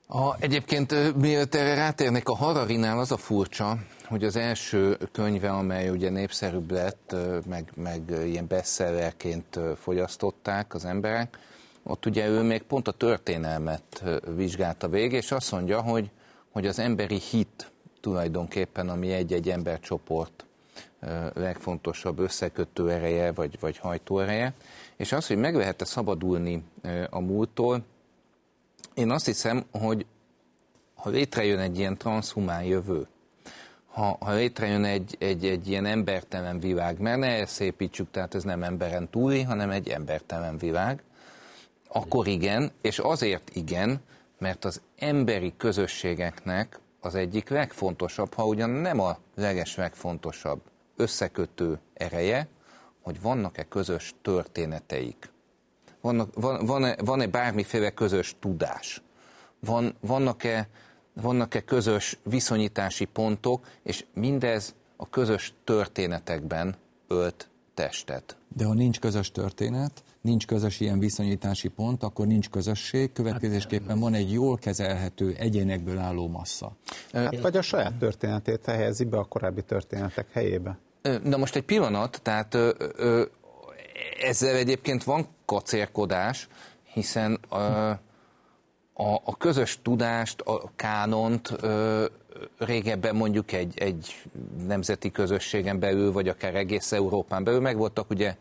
A, egyébként mielőtt erre rátérnék, a Hararinál az a furcsa, hogy az első könyve, amely ugye népszerűbb lett, meg, meg ilyen bestsellerként fogyasztották az emberek, ott ugye ő még pont a történelmet vizsgálta végig, és azt mondja, hogy, hogy az emberi hit tulajdonképpen, ami egy-egy embercsoport legfontosabb összekötő ereje, vagy, vagy hajtó ereje, és az, hogy meg lehet-e szabadulni a múlttól, én azt hiszem, hogy ha létrejön egy ilyen transhumán jövő, ha, ha létrejön egy, egy, egy ilyen embertelen világ, mert ne elszépítsük, tehát ez nem emberen túli, hanem egy embertelen világ, akkor igen, és azért igen, mert az emberi közösségeknek az egyik legfontosabb, ha ugyan nem a leges legfontosabb összekötő ereje, hogy vannak-e közös történeteik. Vannak, van, van-e, van-e bármiféle közös tudás? Van, vannak-e, vannak-e közös viszonyítási pontok, és mindez a közös történetekben ölt testet. De ha nincs közös történet, nincs közös ilyen viszonyítási pont, akkor nincs közösség, következésképpen van egy jól kezelhető egyénekből álló massza. Hát, vagy a saját történetét helyezi be a korábbi történetek helyébe. Na most egy pillanat, tehát ezzel egyébként van kacérkodás, hiszen a, a, a közös tudást, a kánont régebben mondjuk egy, egy nemzeti közösségen belül, vagy akár egész Európán belül megvoltak ugye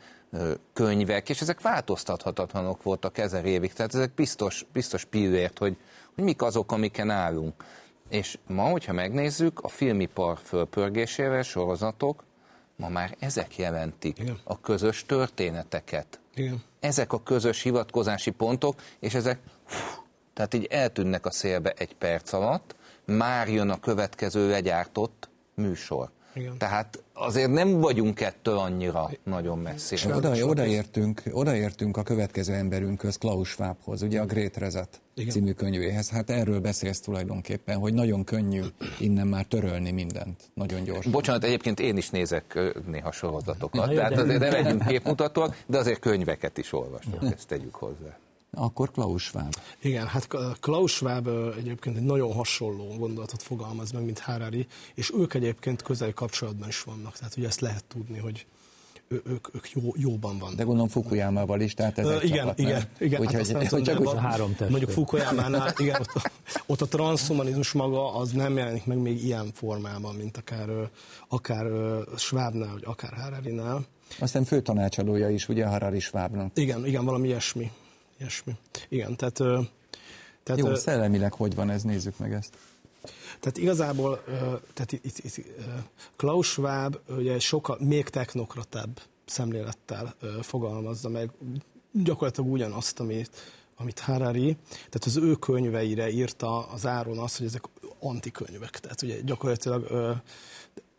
könyvek, és ezek változtathatatlanok voltak ezer évig, tehát ezek biztos, biztos pillért, hogy, hogy mik azok, amiken állunk. És ma, hogyha megnézzük, a filmipar fölpörgésével sorozatok, ma már ezek jelentik Igen. a közös történeteket. Igen. Ezek a közös hivatkozási pontok, és ezek hú, tehát így eltűnnek a szélbe egy perc alatt, már jön a következő legyártott műsor. Igen. Tehát azért nem vagyunk ettől annyira nagyon messzi. És oda, odaértünk, odaértünk a következő emberünkhöz, Klaus Schwabhoz, ugye a Great Reset Igen. című könyvéhez. Hát erről beszélsz tulajdonképpen, hogy nagyon könnyű innen már törölni mindent, nagyon gyorsan. Bocsánat, egyébként én is nézek néha sorozatokat, ja, tehát azért nem legyünk képmutatóak, de azért könyveket is olvasnak, ezt tegyük hozzá. Akkor Klaus Schwab. Igen, hát Klaus Schwab egyébként egy nagyon hasonló gondolatot fogalmaz meg, mint Harari, és ők egyébként közeli kapcsolatban is vannak, tehát ugye ezt lehet tudni, hogy ő, ők, ők jó, jóban vannak. De gondolom Fukuyamával is, tehát ez egy igen, igen, igen, úgy, hát hogy, hogy tudom, csak úgy, három testvér. Mondjuk Fukuyamánál, igen, ott a, ott a transhumanizmus maga az nem jelenik meg még ilyen formában, mint akár, akár Schwabnál, vagy akár Hararinál. Aztán főtanácsadója is, ugye Harari Schwabnak. Igen, igen, valami ilyesmi. Ilyesmi. Igen, tehát, tehát... Jó, szellemileg hogy van ez? Nézzük meg ezt. Tehát igazából tehát itt, itt, itt, Klaus Schwab ugye sokkal még technokratább szemlélettel fogalmazza meg gyakorlatilag ugyanazt, amit, amit Harari, tehát az ő könyveire írta az Áron azt, hogy ezek antikönyvek, tehát ugye gyakorlatilag...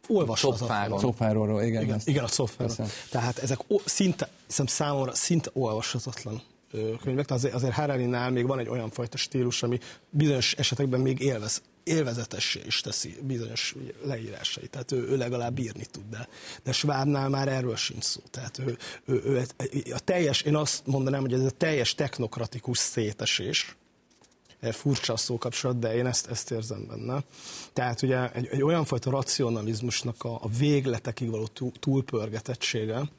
Olvashatatlan. Szofáról, igen. Igen, igen a szofáról. Tehát ezek szinte, hiszem számomra szinte olvashatatlan könyvek, azért, azért Hararinál még van egy olyan fajta stílus, ami bizonyos esetekben még élvez, élvezetessé is teszi bizonyos leírásait, tehát ő, ő legalább írni tud, de, de Schwabnál már erről sincs szó, tehát ő, ő, ő a teljes, én azt mondanám, hogy ez a teljes technokratikus szétesés, furcsa a szókapcsolat, de én ezt, ezt érzem benne. Tehát ugye egy, egy olyanfajta racionalizmusnak a, a végletekig való túlpörgetettsége,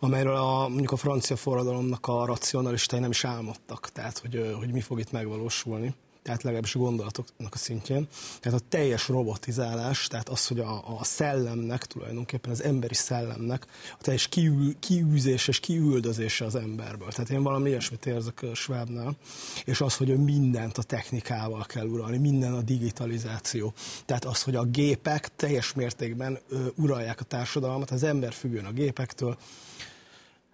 amelyről a, mondjuk a francia forradalomnak a racionalistái nem is álmodtak, tehát hogy, hogy mi fog itt megvalósulni, tehát legalábbis a gondolatoknak a szintjén. Tehát a teljes robotizálás, tehát az, hogy a, a szellemnek, tulajdonképpen az emberi szellemnek a teljes kiül, kiűzés és kiüldözése az emberből. Tehát én valami ilyesmit érzek Schwabnál, és az, hogy mindent a technikával kell uralni, minden a digitalizáció. Tehát az, hogy a gépek teljes mértékben ö, uralják a társadalmat, az ember függően a gépektől,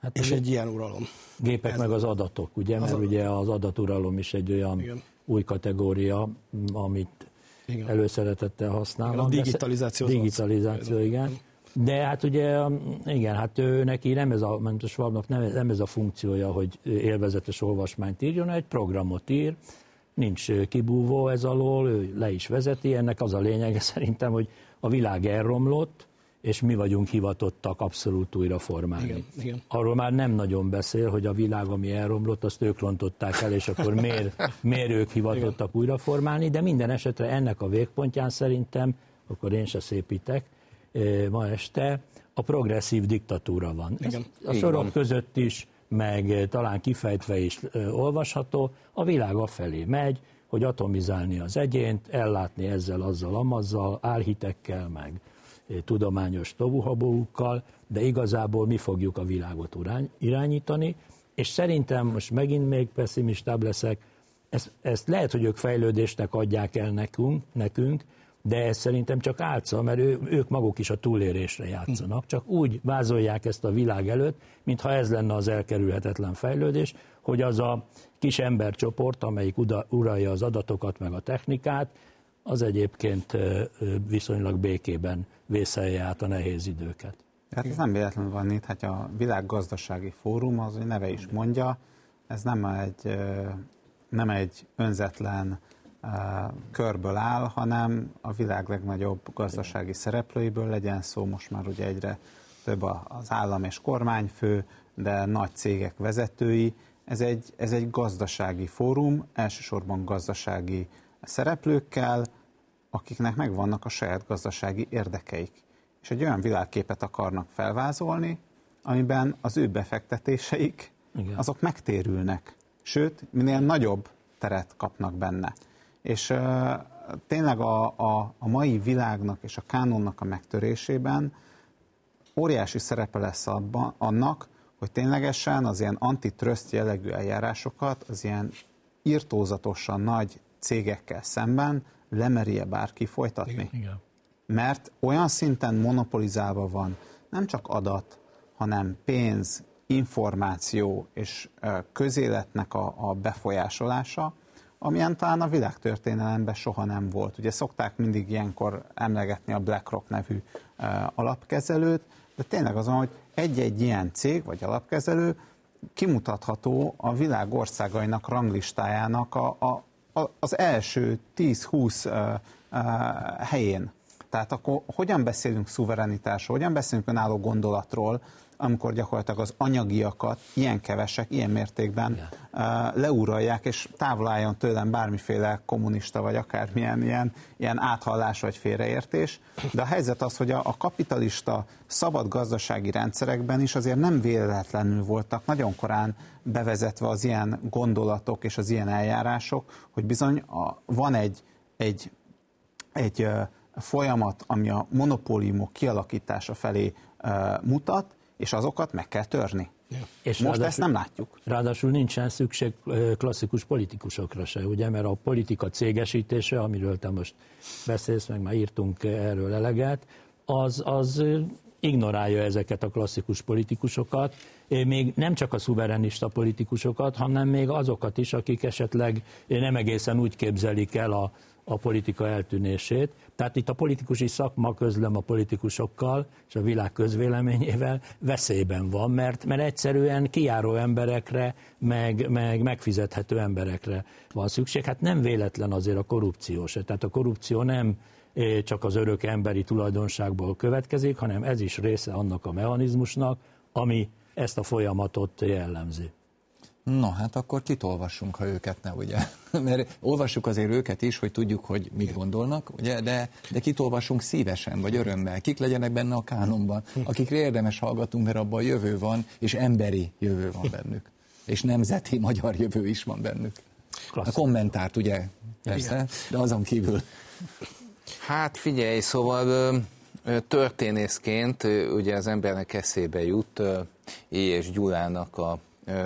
hát és egy ilyen uralom. Gépek ez meg az adatok, ugye? Az mert adatok. Ugye az adaturalom is egy olyan Igen. új kategória, amit Igen. előszeretettel használnak. A digitalizáció. De, digitalizáció, az igen. Az. De hát ugye, igen, hát ő neki nem ez a, mert a Schwabnak nem, nem ez a funkciója, hogy élvezetes olvasmányt írjon, egy programot ír, nincs kibúvó ez alól, ő le is vezeti, ennek az a lényege szerintem, hogy a világ elromlott, és mi vagyunk hivatottak abszolút újra formálni. Igen, igen. Arról már nem nagyon beszél, hogy a világ, ami elromlott, azt ők rontották el, és akkor miért, miért ők hivatottak igen. újra formálni, de minden esetre ennek a végpontján szerintem, akkor én se szépítek, ma este a progresszív diktatúra van. Igen. A sorok igen. között is, meg talán kifejtve is olvasható, a világ afelé megy, hogy atomizálni az egyént, ellátni ezzel, azzal, amazzal, álhitekkel, meg tudományos tovuhabókkal, de igazából mi fogjuk a világot irányítani, és szerintem most megint még pessimistább leszek, ezt, ezt lehet, hogy ők fejlődésnek adják el nekünk, nekünk de ez szerintem csak álca, mert ő, ők maguk is a túlélésre játszanak, csak úgy vázolják ezt a világ előtt, mintha ez lenne az elkerülhetetlen fejlődés, hogy az a kis embercsoport, amelyik uralja az adatokat meg a technikát, az egyébként viszonylag békében vészelje át a nehéz időket. Hát ez nem véletlenül van itt, hát a világgazdasági fórum, az a neve is mondja, ez nem egy, nem egy önzetlen körből áll, hanem a világ legnagyobb gazdasági szereplőiből legyen szó, most már ugye egyre több az állam és kormányfő, de nagy cégek vezetői. Ez egy, ez egy gazdasági fórum, elsősorban gazdasági szereplőkkel, akiknek megvannak a saját gazdasági érdekeik. És egy olyan világképet akarnak felvázolni, amiben az ő befektetéseik, igen. azok megtérülnek. Sőt, minél nagyobb teret kapnak benne. És uh, tényleg a, a, a mai világnak és a kánonnak a megtörésében óriási szerepe lesz abban, annak, hogy ténylegesen az ilyen antitrust jellegű eljárásokat az ilyen irtózatosan nagy cégekkel szemben lemeri-e bárki folytatni. Igen. Mert olyan szinten monopolizálva van nem csak adat, hanem pénz, információ és uh, közéletnek a, a befolyásolása, amilyen talán a világtörténelemben soha nem volt. Ugye szokták mindig ilyenkor emlegetni a BlackRock nevű uh, alapkezelőt, de tényleg azon, hogy egy-egy ilyen cég vagy alapkezelő kimutatható a világ országainak ranglistájának a, a, a, az első tíz-húsz uh, uh, helyén. Tehát akkor hogyan beszélünk szuverenitásról, hogyan beszélünk önálló gondolatról, amikor gyakorlatilag az anyagiakat ilyen kevesek, ilyen mértékben uh, leuralják, és távol álljon tőlem bármiféle kommunista, vagy akármilyen ilyen, ilyen áthallás, vagy félreértés. De a helyzet az, hogy a, a kapitalista, szabad gazdasági rendszerekben is azért nem véletlenül voltak nagyon korán bevezetve az ilyen gondolatok és az ilyen eljárások, hogy bizony a, van egy, egy, egy uh, folyamat, ami a monopóliumok kialakítása felé uh, mutat, és azokat meg kell törni. Ja. És most ráadásul, ezt nem látjuk. Ráadásul nincsen szükség klasszikus politikusokra se, ugye, mert a politika cégesítése, amiről te most beszélsz, meg már írtunk erről eleget, az, az ignorálja ezeket a klasszikus politikusokat, még nem csak a szuverenista politikusokat, hanem még azokat is, akik esetleg nem egészen úgy képzelik el a, a politika eltűnését. Tehát itt a politikusi szakma, közlöm a politikusokkal és a világ közvéleményével veszélyben van, mert, mert egyszerűen kijáró emberekre, meg, meg megfizethető emberekre van szükség. Hát nem véletlen azért a korrupció se. Tehát a korrupció nem csak az örök emberi tulajdonságból következik, hanem ez is része annak a mechanizmusnak, ami ezt a folyamatot jellemzi. No, hát akkor kit olvassunk, ha őket ne, ugye? Mert olvassuk azért őket is, hogy tudjuk, hogy mit gondolnak, ugye? De, de kit olvassunk szívesen, vagy örömmel? Kik legyenek benne a kánonban? Akikre érdemes hallgatunk, mert abban jövő van, és emberi jövő van bennük. És nemzeti magyar jövő is van bennük. Klasszik. A kommentárt, ugye? Persze, igen. De azon kívül. Hát figyelj, szóval történészként ugye az embernek eszébe jut és Gyulának a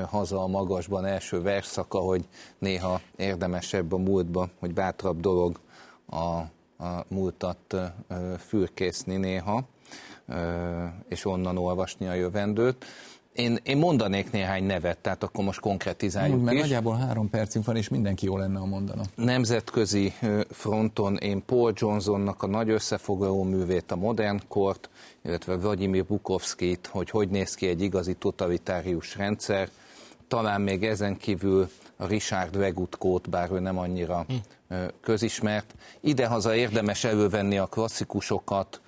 Haza a magasban első versszaka, hogy néha érdemesebb a múltba, hogy bátrabb dolog a, a múltat fürkészni néha, és onnan olvasni a jövendőt. Én, én mondanék néhány nevet, tehát akkor most konkretizáljuk. Úgy, mert nagyjából három percünk van, és mindenki jó lenne a mondana. Nemzetközi fronton én Paul Johnsonnak a nagy összefoglaló művét, a modern kort, illetve Vladimir Bukovskyt, hogy hogy néz ki egy igazi totalitárius rendszer, talán még ezen kívül a Richard Legutkót, bár ő nem annyira közismert. Idehaza érdemes elővenni a klasszikusokat,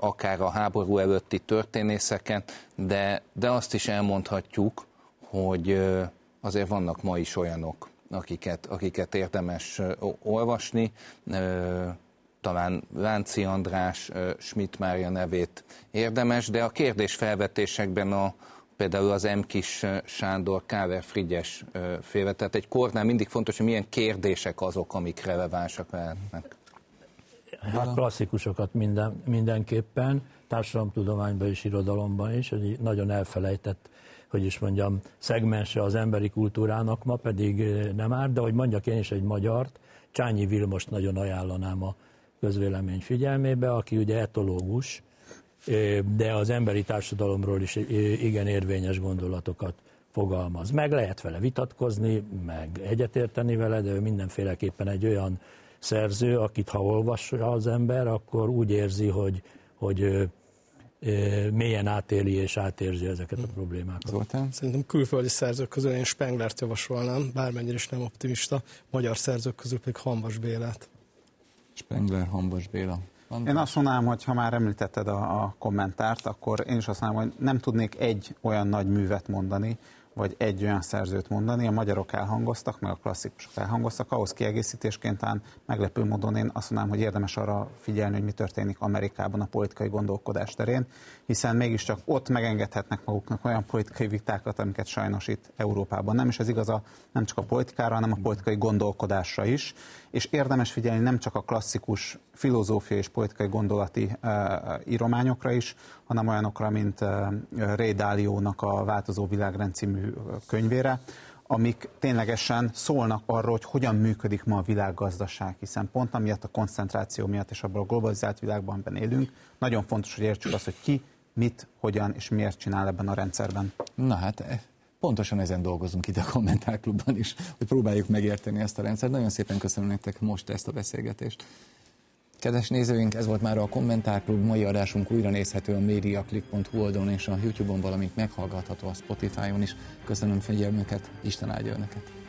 akár a háború előtti történészeket, de, de azt is elmondhatjuk, hogy azért vannak ma is olyanok, akiket, akiket érdemes olvasni. Talán Lánczi András, Schmidt Mária nevét érdemes, de a kérdésfelvetésekben a, például az M. Kis Sándor, Káel Frigyes féle. Tehát egy kornál mindig fontos, hogy milyen kérdések azok, amik relevánsak lehetnek. Hát klasszikusokat minden, mindenképpen, társadalomtudományban és irodalomban is, egy nagyon elfelejtett, hogy is mondjam, szegmense az emberi kultúrának ma, pedig nem árt, de hogy mondjak én is egy magyart, Csányi Vilmost nagyon ajánlanám a közvélemény figyelmébe, aki ugye etológus, de az emberi társadalomról is igen érvényes gondolatokat fogalmaz. Meg lehet vele vitatkozni, meg egyetérteni vele, de ő mindenféleképpen egy olyan szerző, akit ha olvassa az ember, akkor úgy érzi, hogy, hogy mélyen átéli és átérzi ezeket a problémákat. Zoltán? Szerintem külföldi szerzők közül én Spenglert javasolnám, bármennyire is nem optimista, magyar szerzők közül pedig Hamvas Bélát. Spengler, Hamvas Béla. András. Én azt mondanám, hogy ha már említetted a, a kommentárt, akkor én is azt mondanám, hogy nem tudnék egy olyan nagy művet mondani, vagy egy olyan szerzőt mondani, a magyarok elhangoztak, meg a klasszikusok elhangoztak, ahhoz kiegészítésként talán meglepő módon én azt mondanám, hogy érdemes arra figyelni, hogy mi történik Amerikában a politikai gondolkodás terén, hiszen mégiscsak ott megengedhetnek maguknak olyan politikai vitákat, amiket sajnos itt Európában nem, és ez igaz a, nem csak a politikára, hanem a politikai gondolkodásra is, és érdemes figyelni nem csak a klasszikus filozófiai és politikai gondolati uh, írományokra is, hanem olyanokra, mint uh, Ray Dalio-nak a Változó világrend című könyvére, amik ténylegesen szólnak arról, hogy hogyan működik ma a világgazdaság, hiszen pont amiatt a koncentráció miatt és abban a globalizált világban, amiben élünk, nagyon fontos, hogy értsük azt, hogy ki, mit, hogyan és miért csinál ebben a rendszerben. Na hát... Pontosan ezen dolgozunk itt a Kommentár klubban is, hogy próbáljuk megérteni ezt a rendszert. Nagyon szépen köszönöm nektek most ezt a beszélgetést. Kedves nézőink, ez volt már a Kommentár klub. Mai adásunk újra nézhető a médiaclick pont hu oldalon és a YouTube-on, valamint meghallgatható a Spotify-on is. Köszönöm figyelmüket, Isten áldja önöket!